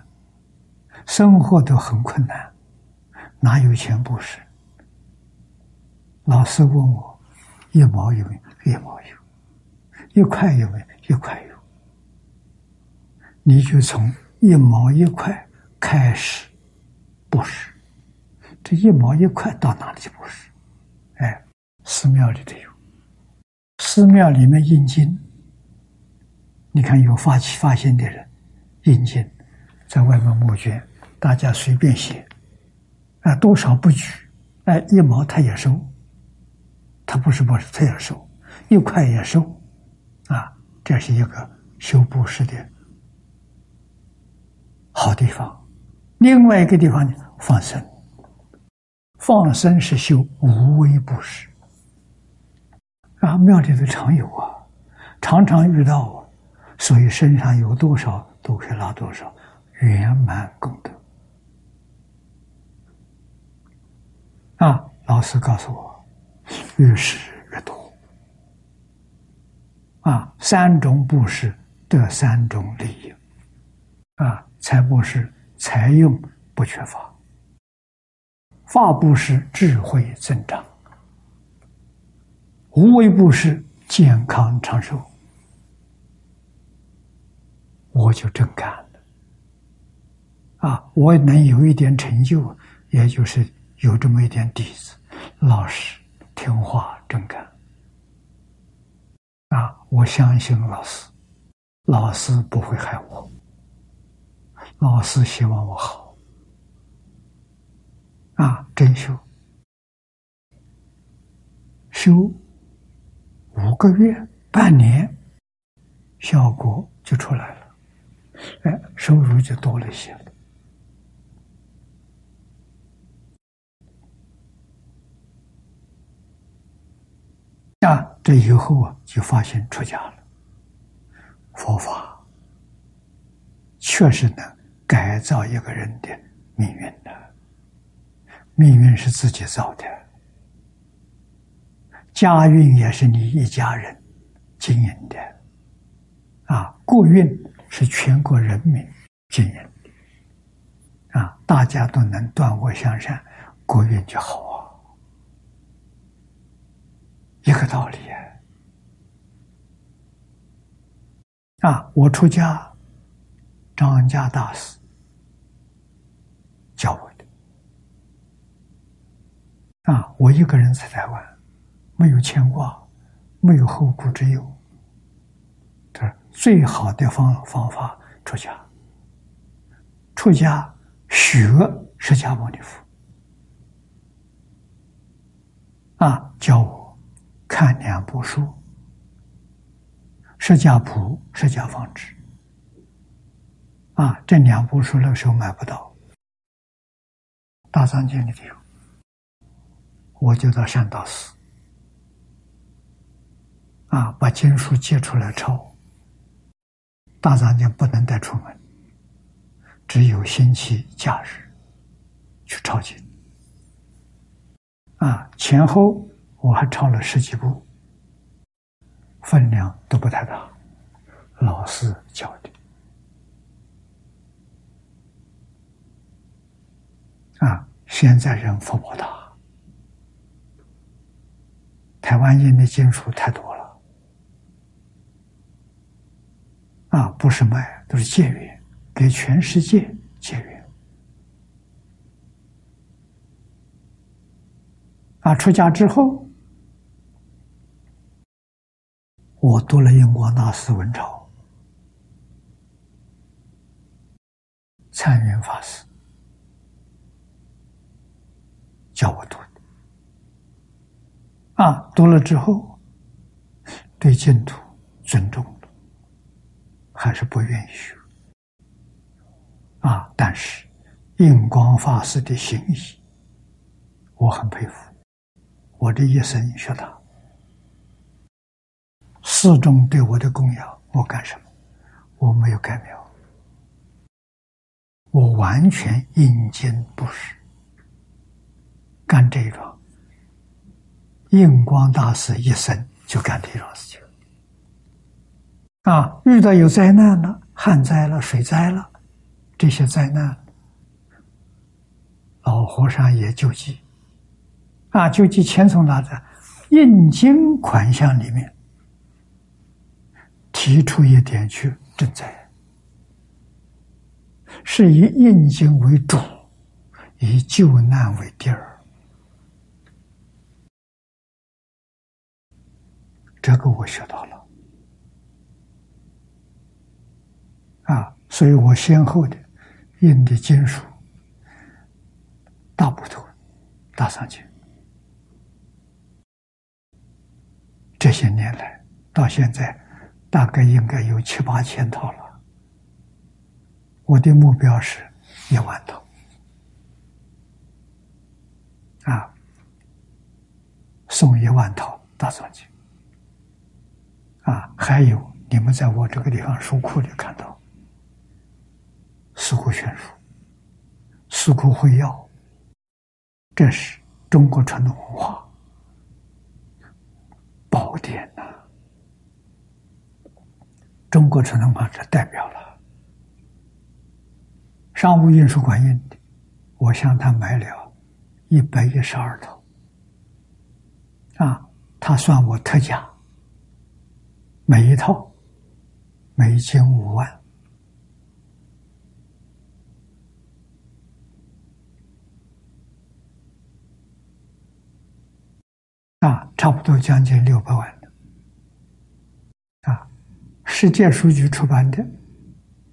生活都很困难，哪有钱布施？老师问我，1毛有没有？1毛有。1块有没有？1块有。你就从1毛1块开始布施，这1毛1块到哪里去布施？寺庙里头有，寺庙里面印经，你看有发心的人。印经在外面募捐，大家随便写，多少不拘，1毛他也收，他不是不是他也收，1块也收，这是一个修布施的好地方。另外一个地方放生，放生是修无为布施，庙里头常有常常遇到所以身上有多少都可以拿多少，圆满功德。老师告诉我，越施越多。3种布施得3种利益。财布施财用不缺乏，法布施智慧增长，无为布施健康长寿。我就真干了，我能有一点成就，也就是有这么一点底子，老实听话真干，我相信老师，老师不会害我，老师希望我好，真修5个月、半年，效果就出来了。收入就多了一些了。这以后就发心出家了。佛法确实能改造一个人的命运的，命运是自己造的，家运也是你一家人经营的，过运是全国人民经营，大家都能断恶向善，国运就好一个道理。我出家，张家大师教我的。我一个人在台湾，没有牵挂，没有后顾之忧。最好的方法出家，学释迦牟尼佛，教我看2部书，释迦谱、释迦方志，这2部书那个时候买不到，大藏经里头有，我就到善导寺，把经书借出来抄。大藏经不能带出门，只有星期假日去抄经。前后我还抄了10几部，分量都不太大，老师教的。现在人福报大，台湾印的经书太多了。不是卖，都是借阅，给全世界借阅。啊，出家之后，我读了英国纳斯文潮、参云法师教我读的，啊，读了之后，对净土尊重了，还是不愿意学，啊，但是印光法师的行医，我很佩服，我这一生学他，寺中对我的供养，我干什么？我没有盖庙，我完全因经布施，干这一桩。印光大师一生就干这一桩事情。啊，遇到有灾难了，旱灾了，水灾了，这些灾难，老和尚也救济。啊，救济钱从哪来？印经款项里面提出一点去赈灾，是以印经为主，以救难为第二。这个我学到了，啊，所以我先后的印的经书，大部头、大藏经，这些年来到现在，大概应该有7、8千套了。我的目标是1万套。啊，送1万套大藏经。啊，还有你们在我这个地方书库里看到《四库全书》《四库会要》，这是中国传统文化宝典呐、啊！中国传统文化这代表了。商务印书馆印的，我向他买了112套，啊，他算我特价，每一套每斤5万。啊，差不多将近600万的，啊，世界书局出版的《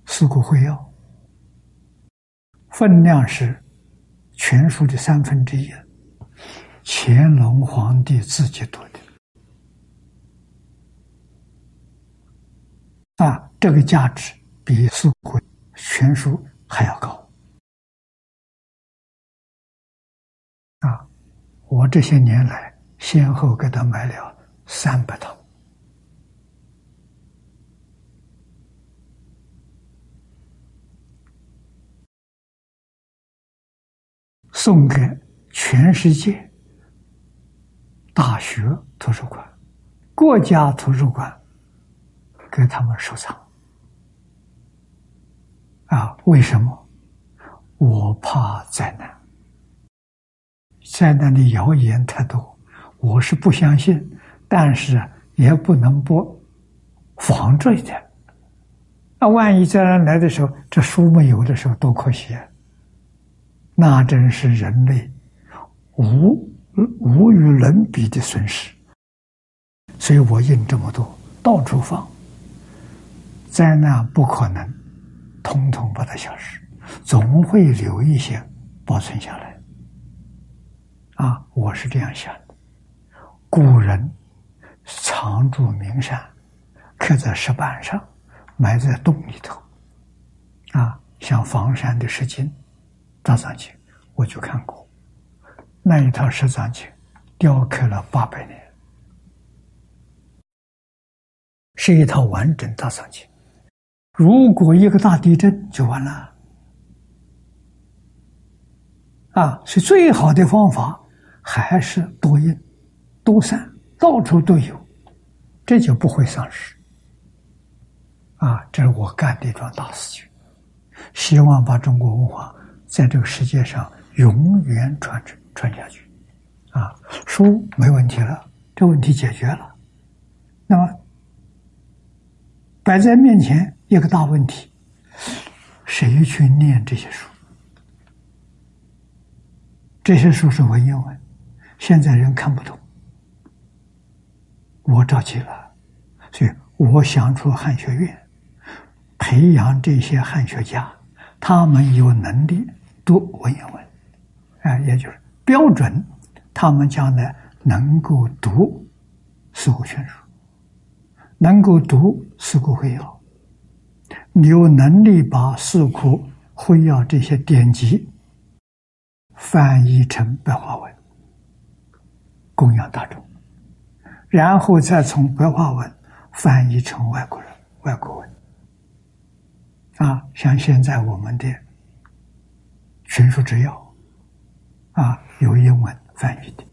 四库会要》分量是全书的1/3，乾隆皇帝自己读的，啊，这个价值比四库全书还要高，啊，我这些年来。先后给他买了300套，送给全世界大学图书馆、国家图书馆，给他们收藏。啊，为什么？我怕灾难，灾难的谣言太多。我是不相信，但是也不能不防着一点。那万一灾难来的时候，这书没有的时候，多可惜啊！那真是人类无与伦比的损失。所以我印这么多，到处放，灾难不可能统统把它消失，总会留一些保存下来。啊，我是这样想的。古人藏住名山，刻在石板上，埋在洞里头。啊，像房山的石经、大藏经，我就看过。那一套石藏经雕刻了800年，是一套完整大藏经。如果一个大地震就完了。啊，所以最好的方法还是多印。多散，到处都有，这就不会丧失。啊，这是我干的一桩大事情，希望把中国文化在这个世界上永远传下去。啊，书没问题了，这问题解决了。那么，摆在面前一个大问题，谁去念这些书？这些书是文言文。现在人看不懂，我着急了，所以我想出汉学院，培养这些汉学家，他们有能力读文言文，也就是标准，他们将来能够读四库全书，能够读四库会要，有能力把四库会要这些典籍翻译成白话文，供养大众，然后再从白话文翻译成外国人外国文。像现在我们的全书制药，有英文翻译的，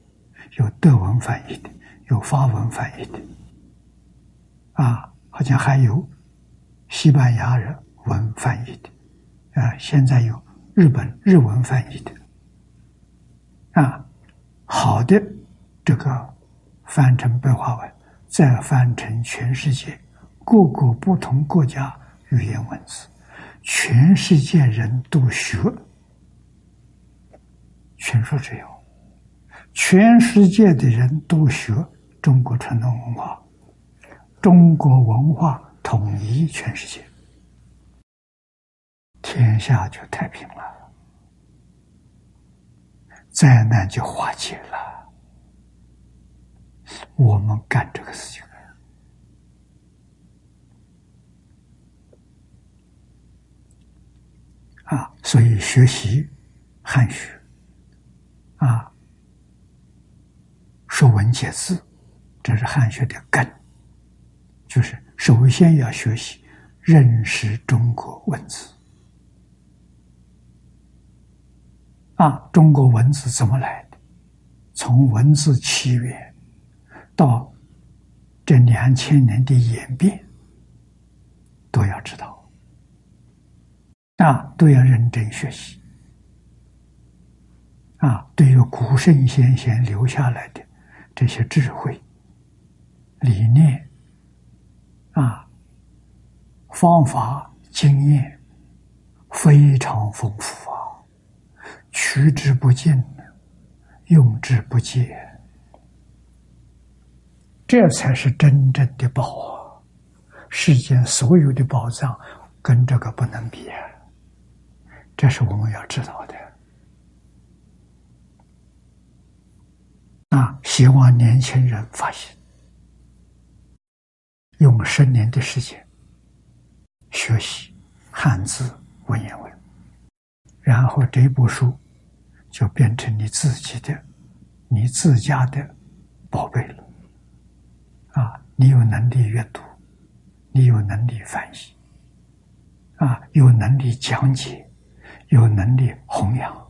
有德文翻译的，有法文翻译的，好像还有西班牙人文翻译的，现在有日本日文翻译的，好的这个翻成白话文，再翻成全世界各个不同国家语言文字，全世界人都学全书制药，全世界的人都学中国传统文化，中国文化统一全世界，天下就太平了，灾难就化解了。我们干这个事情，所以学习汉学，说文解字，这是汉学的根，就是首先要学习认识中国文字。中国文字怎么来的？从文字起源到这2000年的演变，都要知道，都要认真学习。对于古圣先贤留下来的这些智慧、理念、方法、经验非常丰富啊，取之不尽，用之不竭，这才是真正的宝啊！世间所有的宝藏跟这个不能比，这是我们要知道的。希望年轻人发现，用10年的时间学习汉字文言文，然后这部书就变成你自己的、你自家的宝贝了。你有能力阅读，你有能力翻译，有能力讲解，有能力弘扬。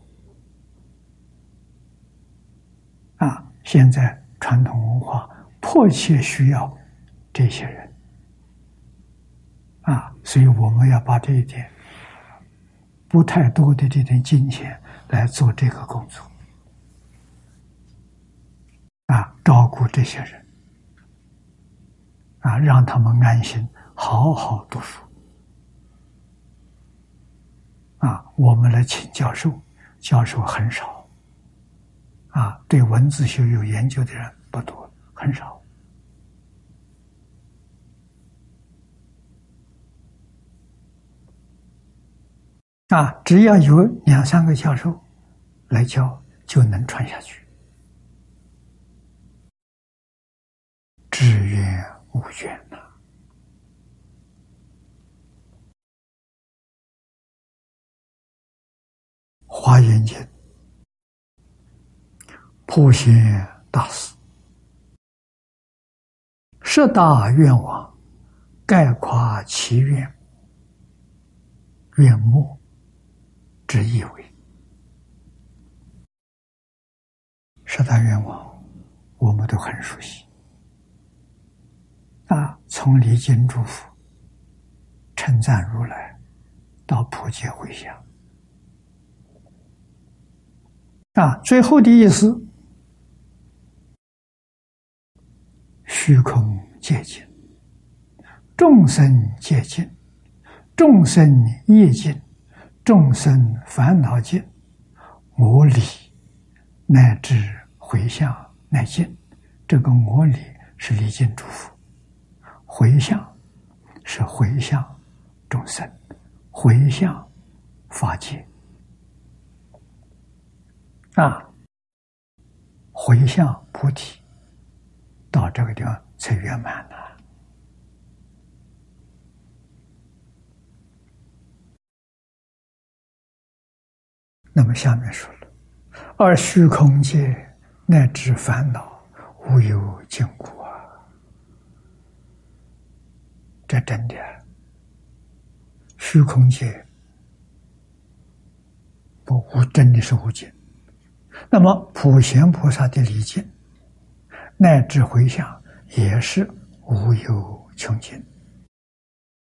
现在传统文化迫切需要这些人，所以我们要把这一点不太多的这点金钱来做这个工作，照顾这些人，让他们安心好好读书，我们来请教授，教授很少，对文字学有研究的人不多，很少。只要有2-3个教授来教，就能传下去。知渊无远呐。华严经。普贤大师十大愿望概括其愿，愿末之意为十大愿望，我们都很熟悉。从礼敬诸佛、称赞如来到普皆回向，最后的意思。虚空界尽，众生界尽，众生业尽，众生烦恼尽，我理乃至回向乃尽，这个我理是礼敬诸佛，回向是回向众生，回向法界啊，回向菩提，到这个地方才圆满了。 那么下面说了，而虚空界乃至烦恼无有尽故啊，这真的。虚空界不无真的是无尽。那么普贤菩萨的礼敬，乃至回向也是无有穷尽，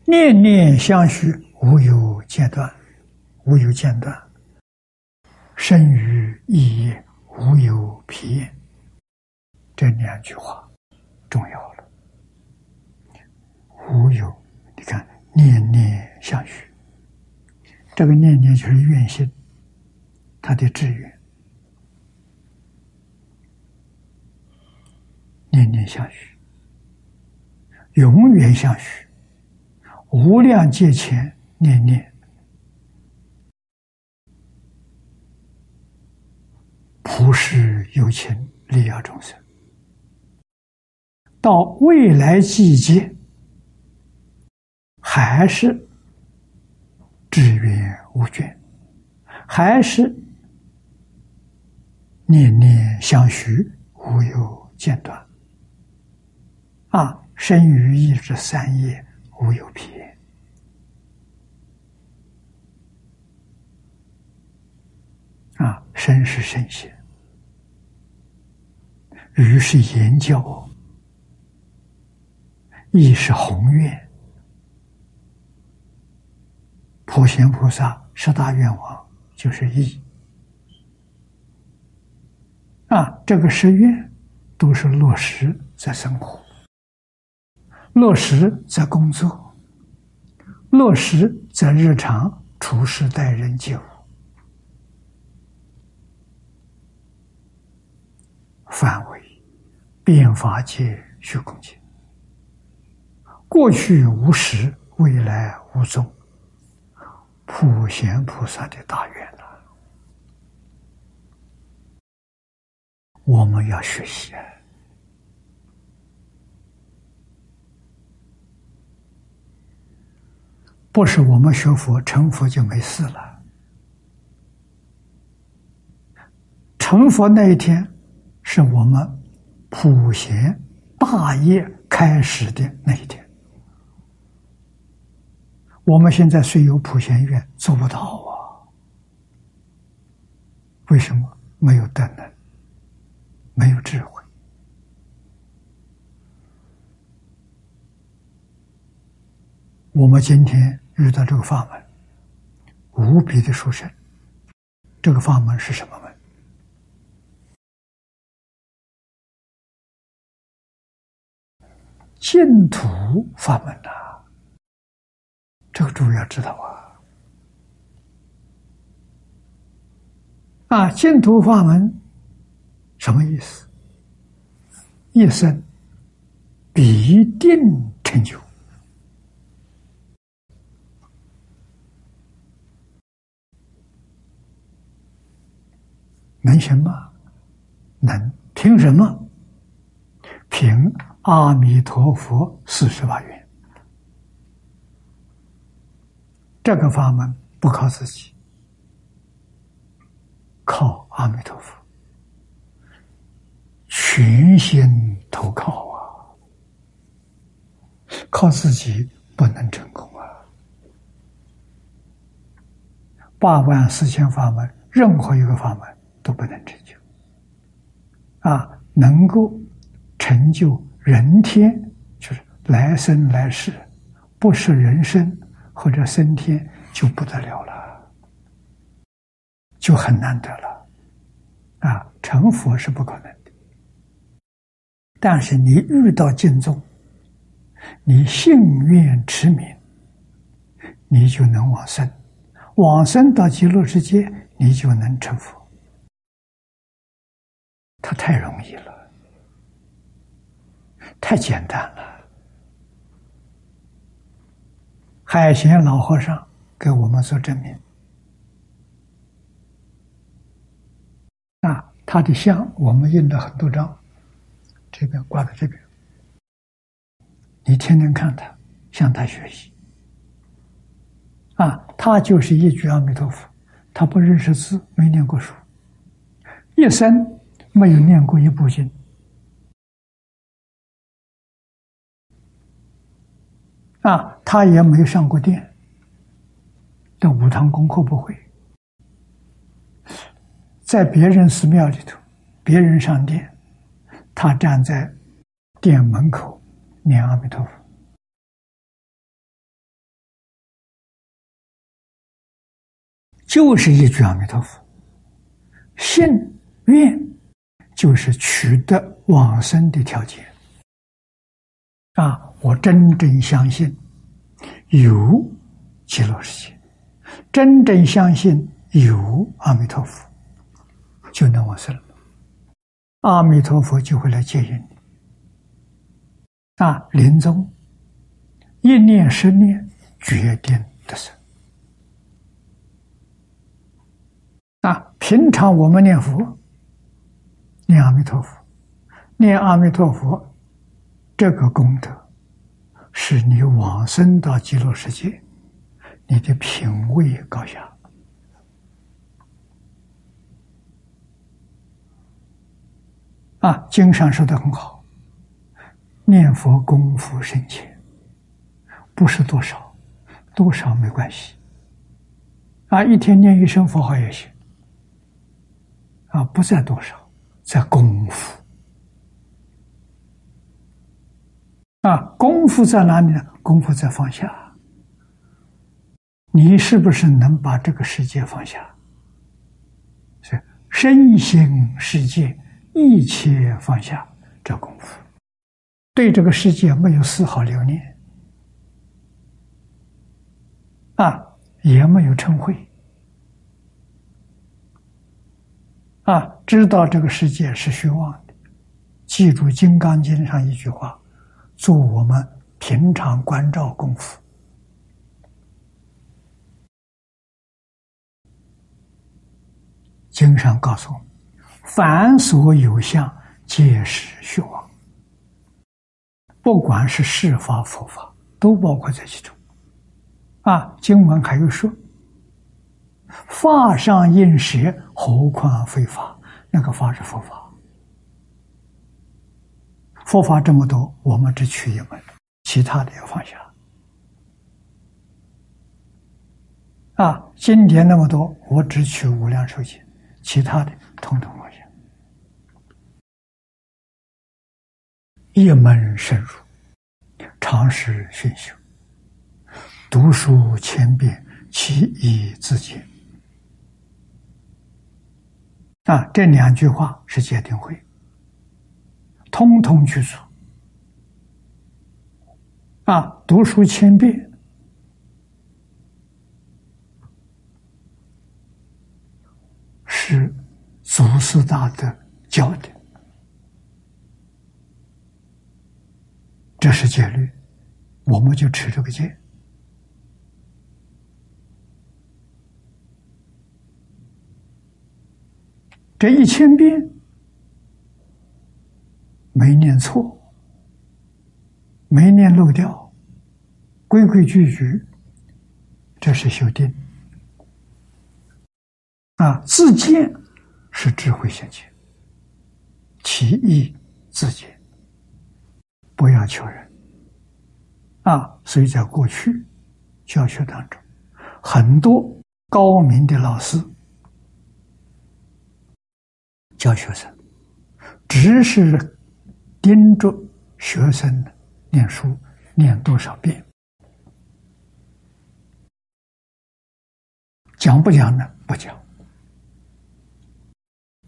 念念相续，无有间断，无有间断。 生于意业，无有疲厌。这两句话重要了。无有，你看，念念相续。这个念念就是愿心，他的志愿。念念相续，永远相续，无量劫前念念。 普世有情，利益众生。到未来季节，还是志愿无倦，还是念念相续，无有间断。啊，生于意之三业，无有疲厌。 啊，身是身心，语是言教，意是宏愿。普贤菩萨十大愿望就是意。啊，这个十愿都是落实在生活，落实在工作，落实在日常处事待人接物。 范围，遍法界虚空界，过去无始，未来无终。普贤菩萨的大愿啊，我们要学习啊！不是我们学佛成佛就没事了，成佛那一天。 是我们普贤大业开始的那一天。我们现在虽有普贤愿，做不到啊。为什么？没有德能，没有智慧。我们今天遇到这个法门，无比的殊胜。这个法门是什么门？ 净土法门呐、啊，这个主要知道啊。啊，净土法门什么意思？一生必定成就。能什么？能听什么？凭。 阿弥陀佛，48愿，这个法门不靠自己，靠阿弥陀佛，全心投靠啊！靠自己不能成功啊！84000法门，任何一个法门都不能成就啊！能够成就。 人天就是来生来世，不是人生或者升天就不得了了，就很难得了。啊，成佛是不可能的。但是你遇到净宗，你信愿持名，你就能往生，往生到极乐世界，你就能成佛。它太容易了，太简单了。海贤老和尚给我们做证明，啊，他的像我们印了很多张，这边挂在这边，你天天看他，向他学习。啊，他就是一句阿弥陀佛，他不认识字，没念过书，一生没有念过一部经。啊，他也没上过殿，这五堂功课不会。在别人寺庙里头，别人上殿，他站在殿门口念阿弥陀佛。就是一句阿弥陀佛，信愿就是取得往生的条件。啊，我真正相信有极乐世界，真正相信有阿弥陀佛，就能往生了。阿弥陀佛就会来接引你。啊，临终一念十念决定得生。啊，平常我们念佛，念阿弥陀佛，念阿弥陀佛，这个功德是你往生到极乐世界，你的品位高下。啊，经上说得很好，念佛功夫深浅，不是多少，多少没关系。啊，一天念一声佛号也行。啊，不在多少，在功夫。啊，功夫在哪里呢？功夫在放下。你是不是能把这个世界放下？是身心世界一切放下，这功夫。对这个世界没有丝毫留念，啊，也没有嗔恚。啊，知道这个世界是虚妄的，记住《金刚经》上一句话，做我们平常关照功夫。经上告诉我们，凡所有相，皆是虚妄。不管是世法、佛法，都包括在其中。啊，经文还有说，法上应舍，何况非法？那个法是佛法，佛法这么多，我们只取一门，其他的要放下。啊，经典那么多，我只取《无量寿经》，其他的统统放下，一门深入，常时熏修，读书千遍，其义自见。啊，这两句话是戒定慧，通通去做。啊，读书千遍，是祖师大德教的，这是戒律，我们就持这个戒。这1000遍没念错，没念漏掉，规规矩矩，这是修定。啊，自见是智慧显现，其义自见，不要求人。啊，所以在过去教学当中，很多高明的老师教学生，只是盯着学生念书念多少遍，讲不讲呢？不讲。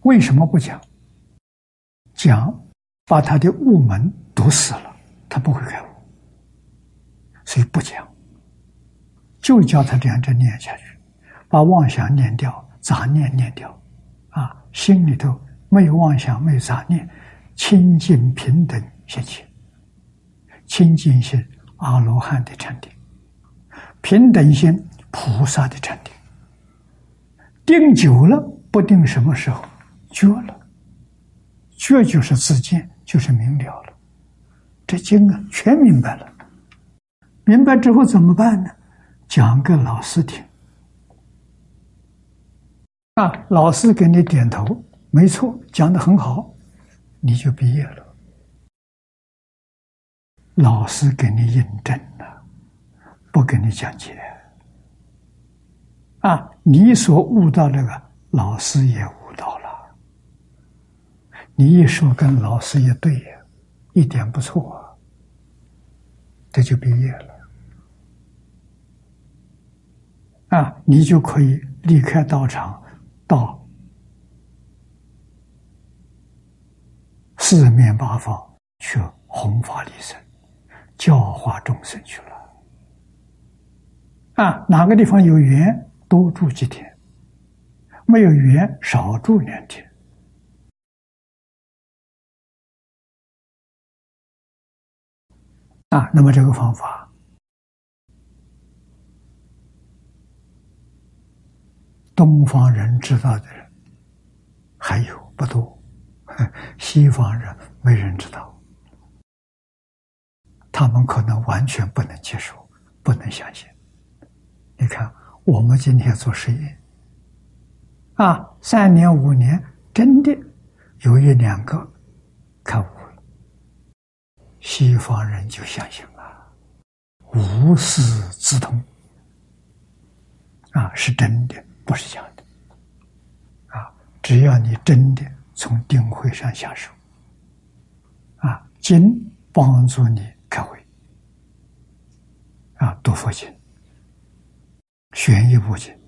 为什么不讲？讲把他的悟门堵死了，他不会开悟，所以不讲，就教他这样再念下去，把妄想念掉，杂念念掉，啊，心里头没有妄想，没有杂念，清净平等现前。清净心，阿罗汉的禅定；平等心，菩萨的禅定。定久了，不定什么时候，觉了。觉就是自见，就是明了了。这经啊，全明白了。明白之后怎么办呢？讲给老师听。啊，老师给你点头，没错，讲得很好，你就毕业了。老师给你印证了，不给你讲解。啊，你所悟到那个，老师也悟到了。你一说跟老师也对呀，一点不错啊，这就毕业了。啊，你就可以离开道场，到四面八方去弘法利生，教化众生去了。啊，哪个地方有缘多住几天，没有缘少住2天。啊，那么这个方法。东方人知道的人还有不多，西方人没人知道，他们可能完全不能接受，不能相信。你看我们今天做实验啊，3年5年真的有1-2个开悟了，西方人就相信了，无师自通啊，是真的，不是假的啊！只要你真的从定慧上下手啊，经帮助你开慧啊，读佛经、选一部经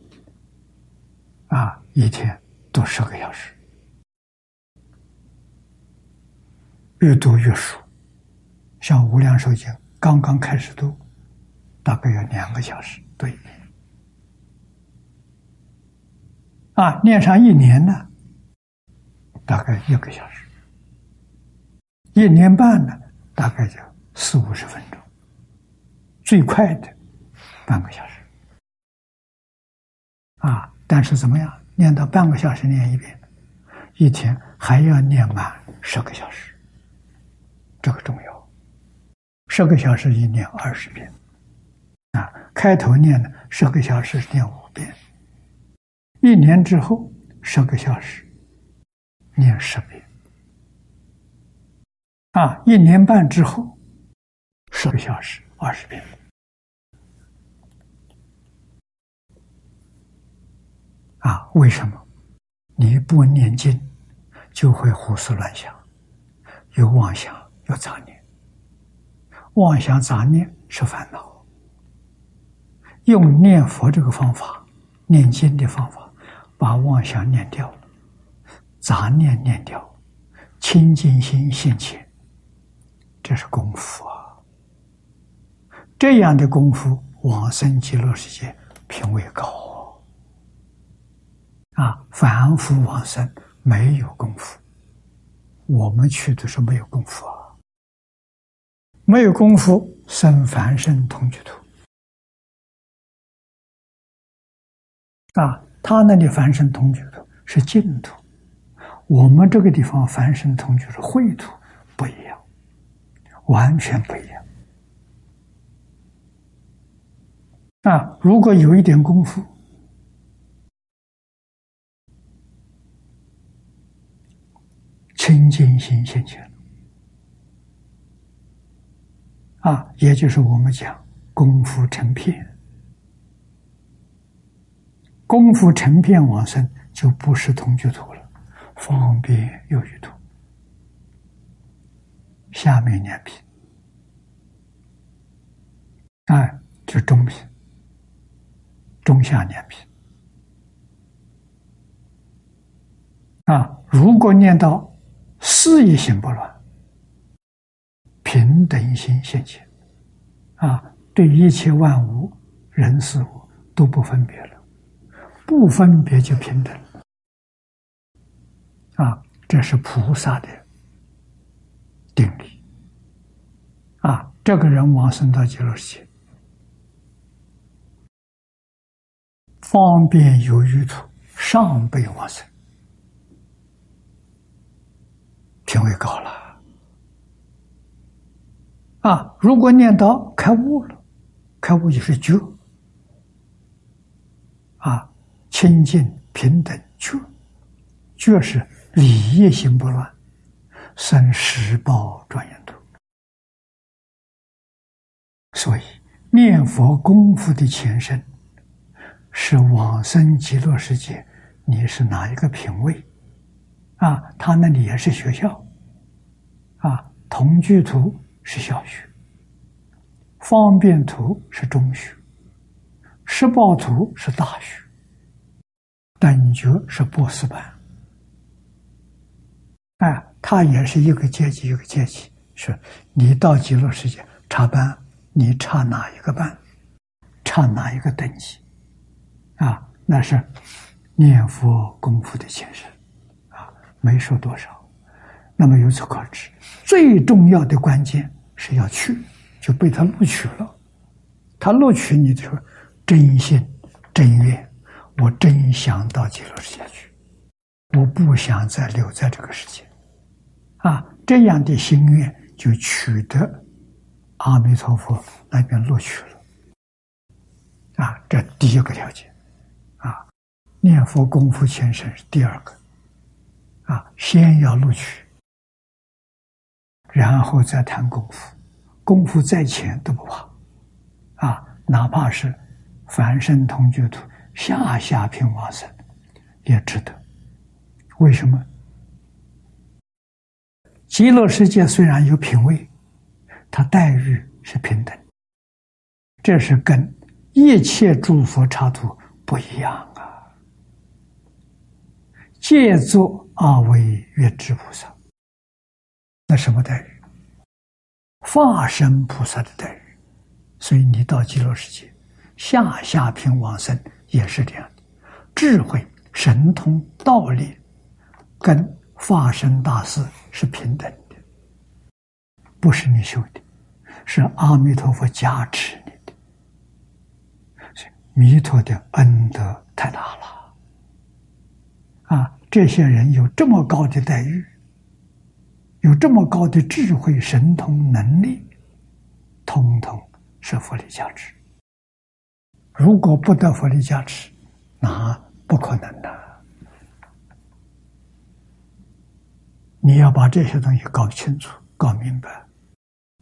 啊，一天读10个小时，越读越熟。像《无量寿经》刚刚开始读，大概要2个小时，对。啊，念上1年呢，大概1个小时；1年半呢，大概就40-50分钟；最快的半个小时。啊，但是怎么样？念到半个小时念一遍，一天还要念满10个小时，这个重要。10个小时一念20遍，啊，开头念呢10个小时念5遍。1年之后，10个小时念10遍，啊，1年半之后，10个小时20遍，啊，为什么？你不念经，就会胡思乱想，有妄想，有杂念。妄想、杂念是烦恼，用念佛这个方法，念经的方法。把妄想念掉，杂念念掉，清净心现前，这是功夫啊！这样的功夫，往生极乐世界品位高啊！凡夫往生没有功夫，我们去的是没有功夫啊！没有功夫，生凡圣同居土啊！他那里凡圣同居土是净土，我们这个地方凡圣同居是秽土，不一样，完全不一样。啊，如果有一点功夫，清净心现前啊，也就是我们讲功夫成片。功夫成片往生就不是同居土了，方便有余土。下面念品，哎，就中品、中下念品。啊，如果念到事意心不乱，平等心现前，啊，对一切万物、人事物都不分别了。不分别就平等啊，这是菩萨的定力啊！这个人往生到极乐世界，方便有余土，上辈往生，品位高了啊！如果念到开悟了，开悟也是觉啊，清净平等觉，觉是理业行不乱，生十报庄严土。所以念佛功夫的前身是往生极乐世界，你是哪一个品位啊？他那里也是学校啊，同居土是小学，方便土是中学，十报土是大学，等觉是博士班。哎，他也是一个阶级一个阶级，是你到极乐世界插班，你插哪一个班，插哪一个等级啊？那是念佛功夫的前身啊，没说多少。那么由此可知，最重要的关键是要去，就被他录取了。他录取你的时候，真心真愿，我真想到极乐世界去，我不想再留在这个世界。啊，这样的心愿就取得阿弥陀佛那边录取了。啊，这第一个条件。啊，念佛功夫前身是第二个。啊，先要录取，然后再谈功夫，功夫在前都不怕，啊，哪怕是凡圣同居土下下品往生，也值得。为什么？极乐世界虽然有品位，它待遇是平等，这是跟一切诸佛刹土不一样啊。借作阿惟越致菩萨。那什么待遇？化身菩萨的待遇。所以你到极乐世界，下下品往生也是这样的。智慧、神通、道力，跟化身大师是平等的，不是你修的，是阿弥陀佛加持你的。弥陀的恩德太大了啊！这些人有这么高的待遇，有这么高的智慧、神通、能力，通通是佛力加持。如果不得佛力加持，那不可能的。你要把这些东西搞清楚、搞明白，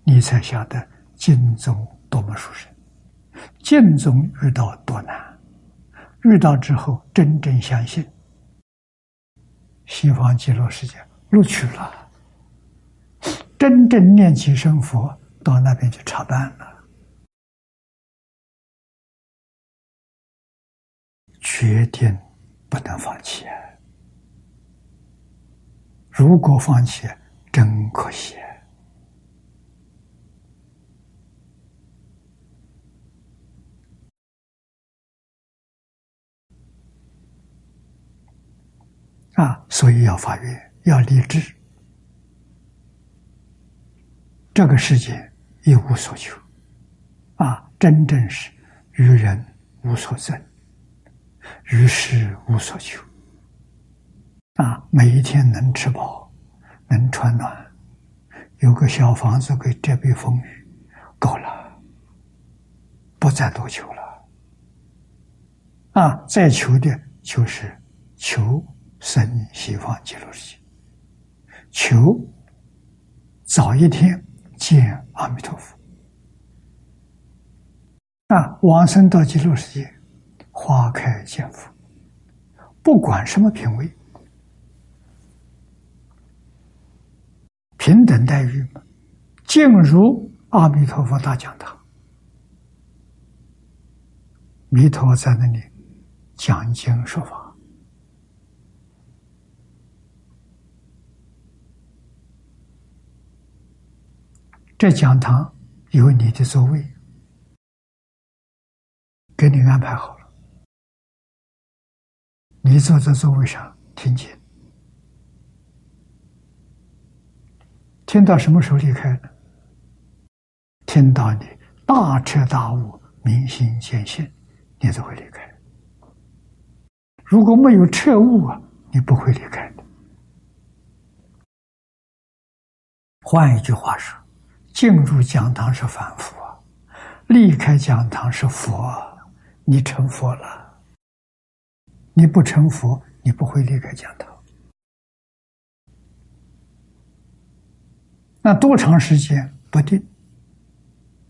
你才晓得净宗多么殊胜。净宗遇到多难，遇到之后真正相信，西方极乐世界录取了。真正念起生佛，到那边去插班了，决定不能放弃。如果放弃，真可惜。啊，所以要发愿，要立志。这个世界一无所求，啊，真正是于人无所争，于事无所求，啊，每一天能吃饱，能穿暖，有个小房子可以遮避风雨，够了，不再多求了，啊，再求的就是求生西方极乐世界，求早一天见阿弥陀佛啊！往生到极乐世界，花开见佛，不管什么品位，平等待遇嘛，进入阿弥陀佛大讲堂，弥陀在那里讲经说法。这讲堂有你的座位，给你安排好了，你坐在座位上听经，听到什么时候离开呢？听到你大彻大悟、明心见性，你才会离开。如果没有彻悟啊，你不会离开的。换一句话说，进入讲堂是凡夫啊，离开讲堂是佛，你成佛了。你不成佛，你不会离开讲堂。 那多长时间不定，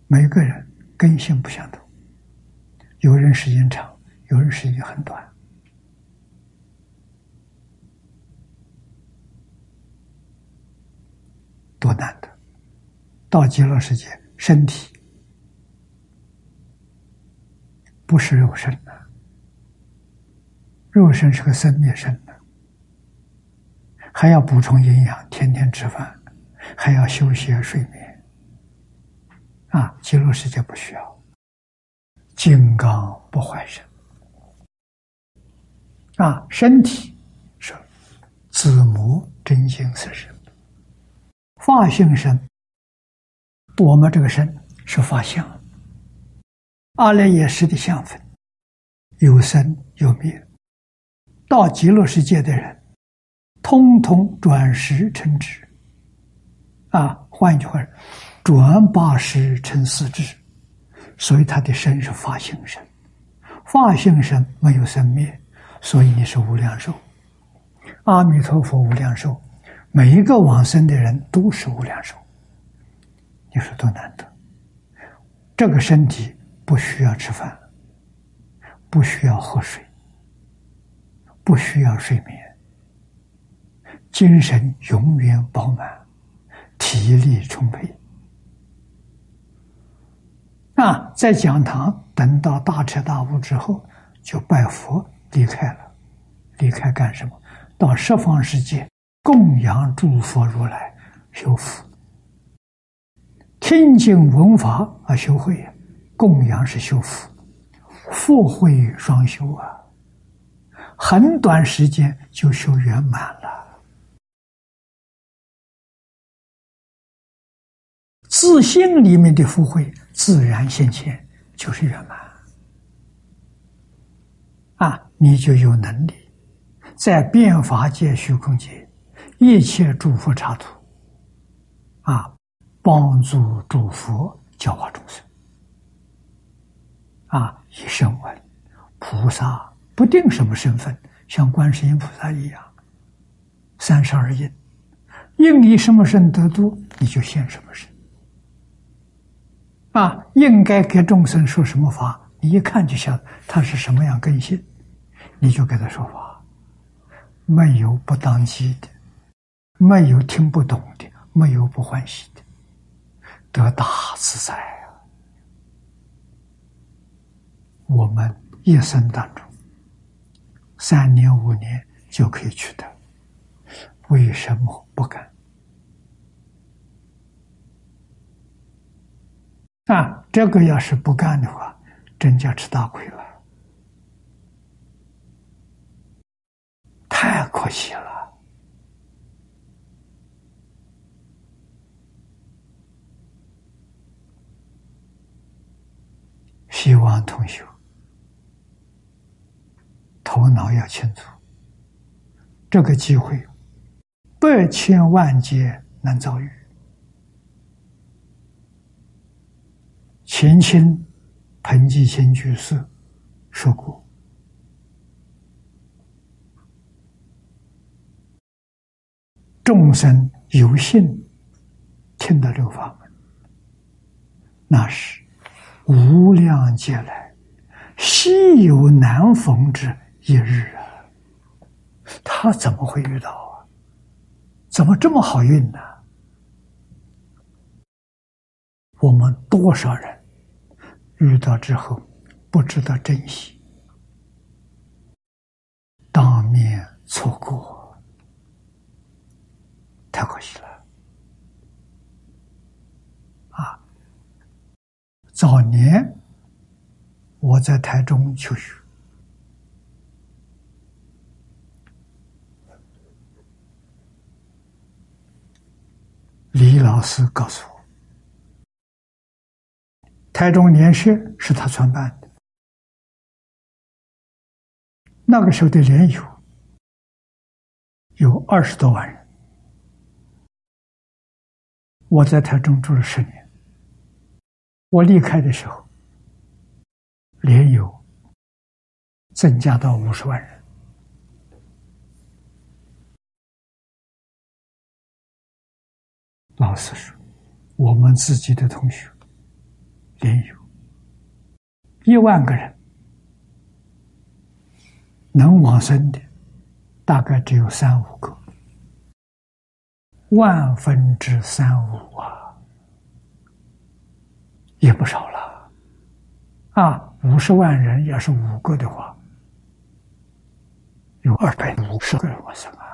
每个人根性不相同，有人时间长，有人时间很短。多难得！到极乐世界，身体不是肉身的，肉身是个生灭身的，还要补充营养，天天吃饭。 还要休息睡眠，啊！极乐世界不需要，金刚不坏身，啊！身体是子母真心色身，法性身，我们这个身是法相，阿赖耶识的相分，有生有灭，到极乐世界的人，通通转识成智。 啊，换一句话，转八识成四智，所以他的身是法性身，法性身没有生灭，所以你是无量寿。阿弥陀佛无量寿，每一个往生的人都是无量寿。你说多难得！这个身体不需要吃饭，不需要喝水，不需要睡眠，精神永远饱满。 体力充沛啊，在讲堂等到大彻大悟之后，就拜佛离开了。离开干什么？到十方世界供养诸佛如来，修福。听经闻法啊，修慧啊，供养是修福，福慧双修啊，很短时间就修圆满了。 自性里面的福慧自然现前，就是圆满啊！你就有能力在变法界、虚空界一切诸佛刹土啊，帮助诸佛教化众生啊！以声闻菩萨不定什么身份，像观世音菩萨一样，32应，应以什么身得度，你就现什么身。 啊，应该给众生说什么法，你一看就晓得他是什么样根性，你就给他说法。没有不当机的，没有听不懂的，没有不欢喜的，得大自在啊！我们一生当中，3年5年就可以取得，为什么不敢？ 啊，这个要是不干的话，真叫吃大亏了，太可惜了。希望同修头脑要清楚，这个机会百千万劫难遭遇。 前清彭际清居士说过：“众生有幸听到这个法门，那是无量劫来稀有难逢之一日啊！他怎么会遇到啊？怎么这么好运呢？我们多少人？” 遇到之后，不知道珍惜，当面错过，太可惜了。啊，早年我在台中求学，离老师告诉我，台中联社是他创办的。那个时候的联友有20多万人，我在台中住了10年。我离开的时候，联友增加到50万人。老师说，我们自己的同学联友1万个人，能往生的大概只有3、5个，1/3-5啊，也不少了啊！50万人要是5个的话，有250个人往生啊！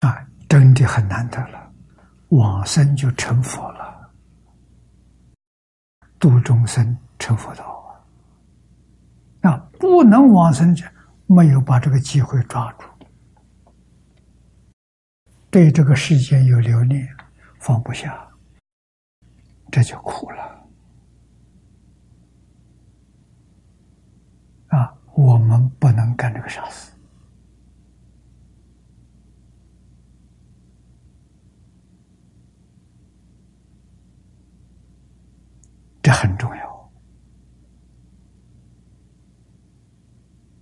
啊，真的很难得了，往生就成佛了，度众生成佛道。那不能往生者，没有把这个机会抓住，对这个世间有留恋，放不下，这就苦了。啊，我们不能干这个傻事。这很重要。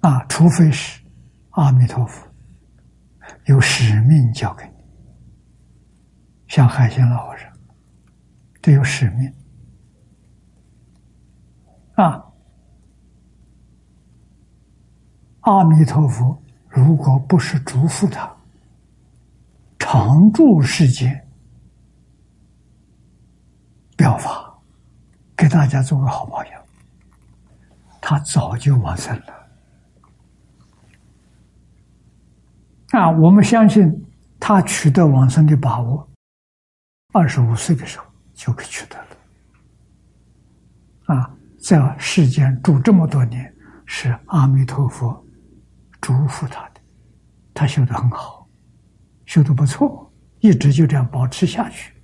啊，除非是阿弥陀佛有使命交给你，像海鲜老和尚，这有使命啊。阿弥陀佛如果不是嘱咐他常住世间表法，给大家做个好榜样，他早就往生了。啊，我们相信他取得往生的把握，25岁的时候就可以取得了。啊，在世间住这么多年，是阿弥陀佛嘱咐他的，他修得很好，修得不错，一直就这样保持下去，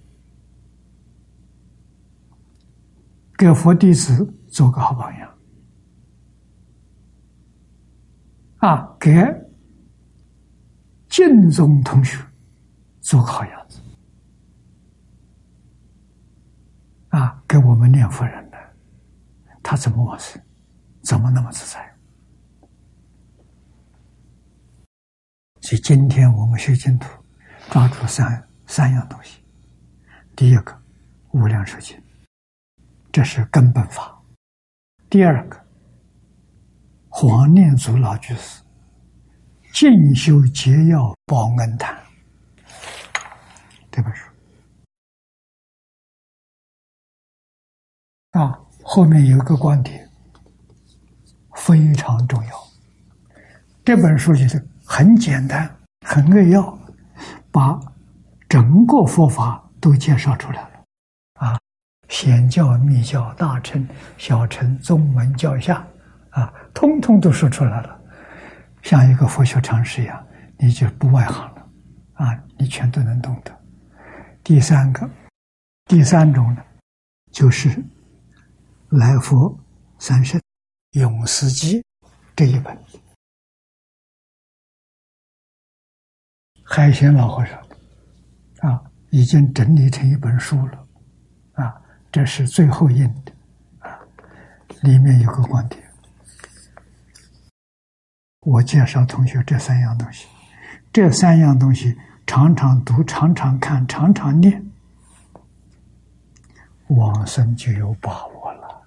给佛弟子做个好榜样，啊，给净宗同学做个好样子啊！给我们念佛人呢，他怎么往生，怎么那么自在？所以今天我们学净土，抓住三样东西。第一个，无量寿经，这是根本法；第二个，黄念祖老居士进修捷要报恩坛这本书啊，后面有一个观点非常重要。这本书就是很简单、很扼要，把整个佛法都介绍出来了啊，显教、密教、大乘、小乘、宗门、教下啊，通通都说出来了。像一个佛学常识一样，你就不外行了啊！你全都能懂得。第三种呢，就是来佛三圣永思集这一本，海贤老和尚啊，已经整理成一本书了啊，这是最后印的啊，里面有个观点。我介绍同学这三样东西常常读、常常看、常常念，往生就有把握了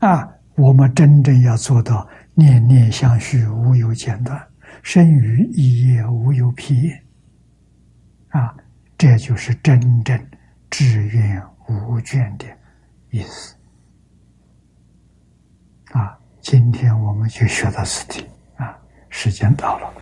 啊！我们真正要做到念念相续，无有间断，生于一业，无有疲厌啊！这就是真正志愿无倦的意思啊！今天我们就学到此地啊，时间到了。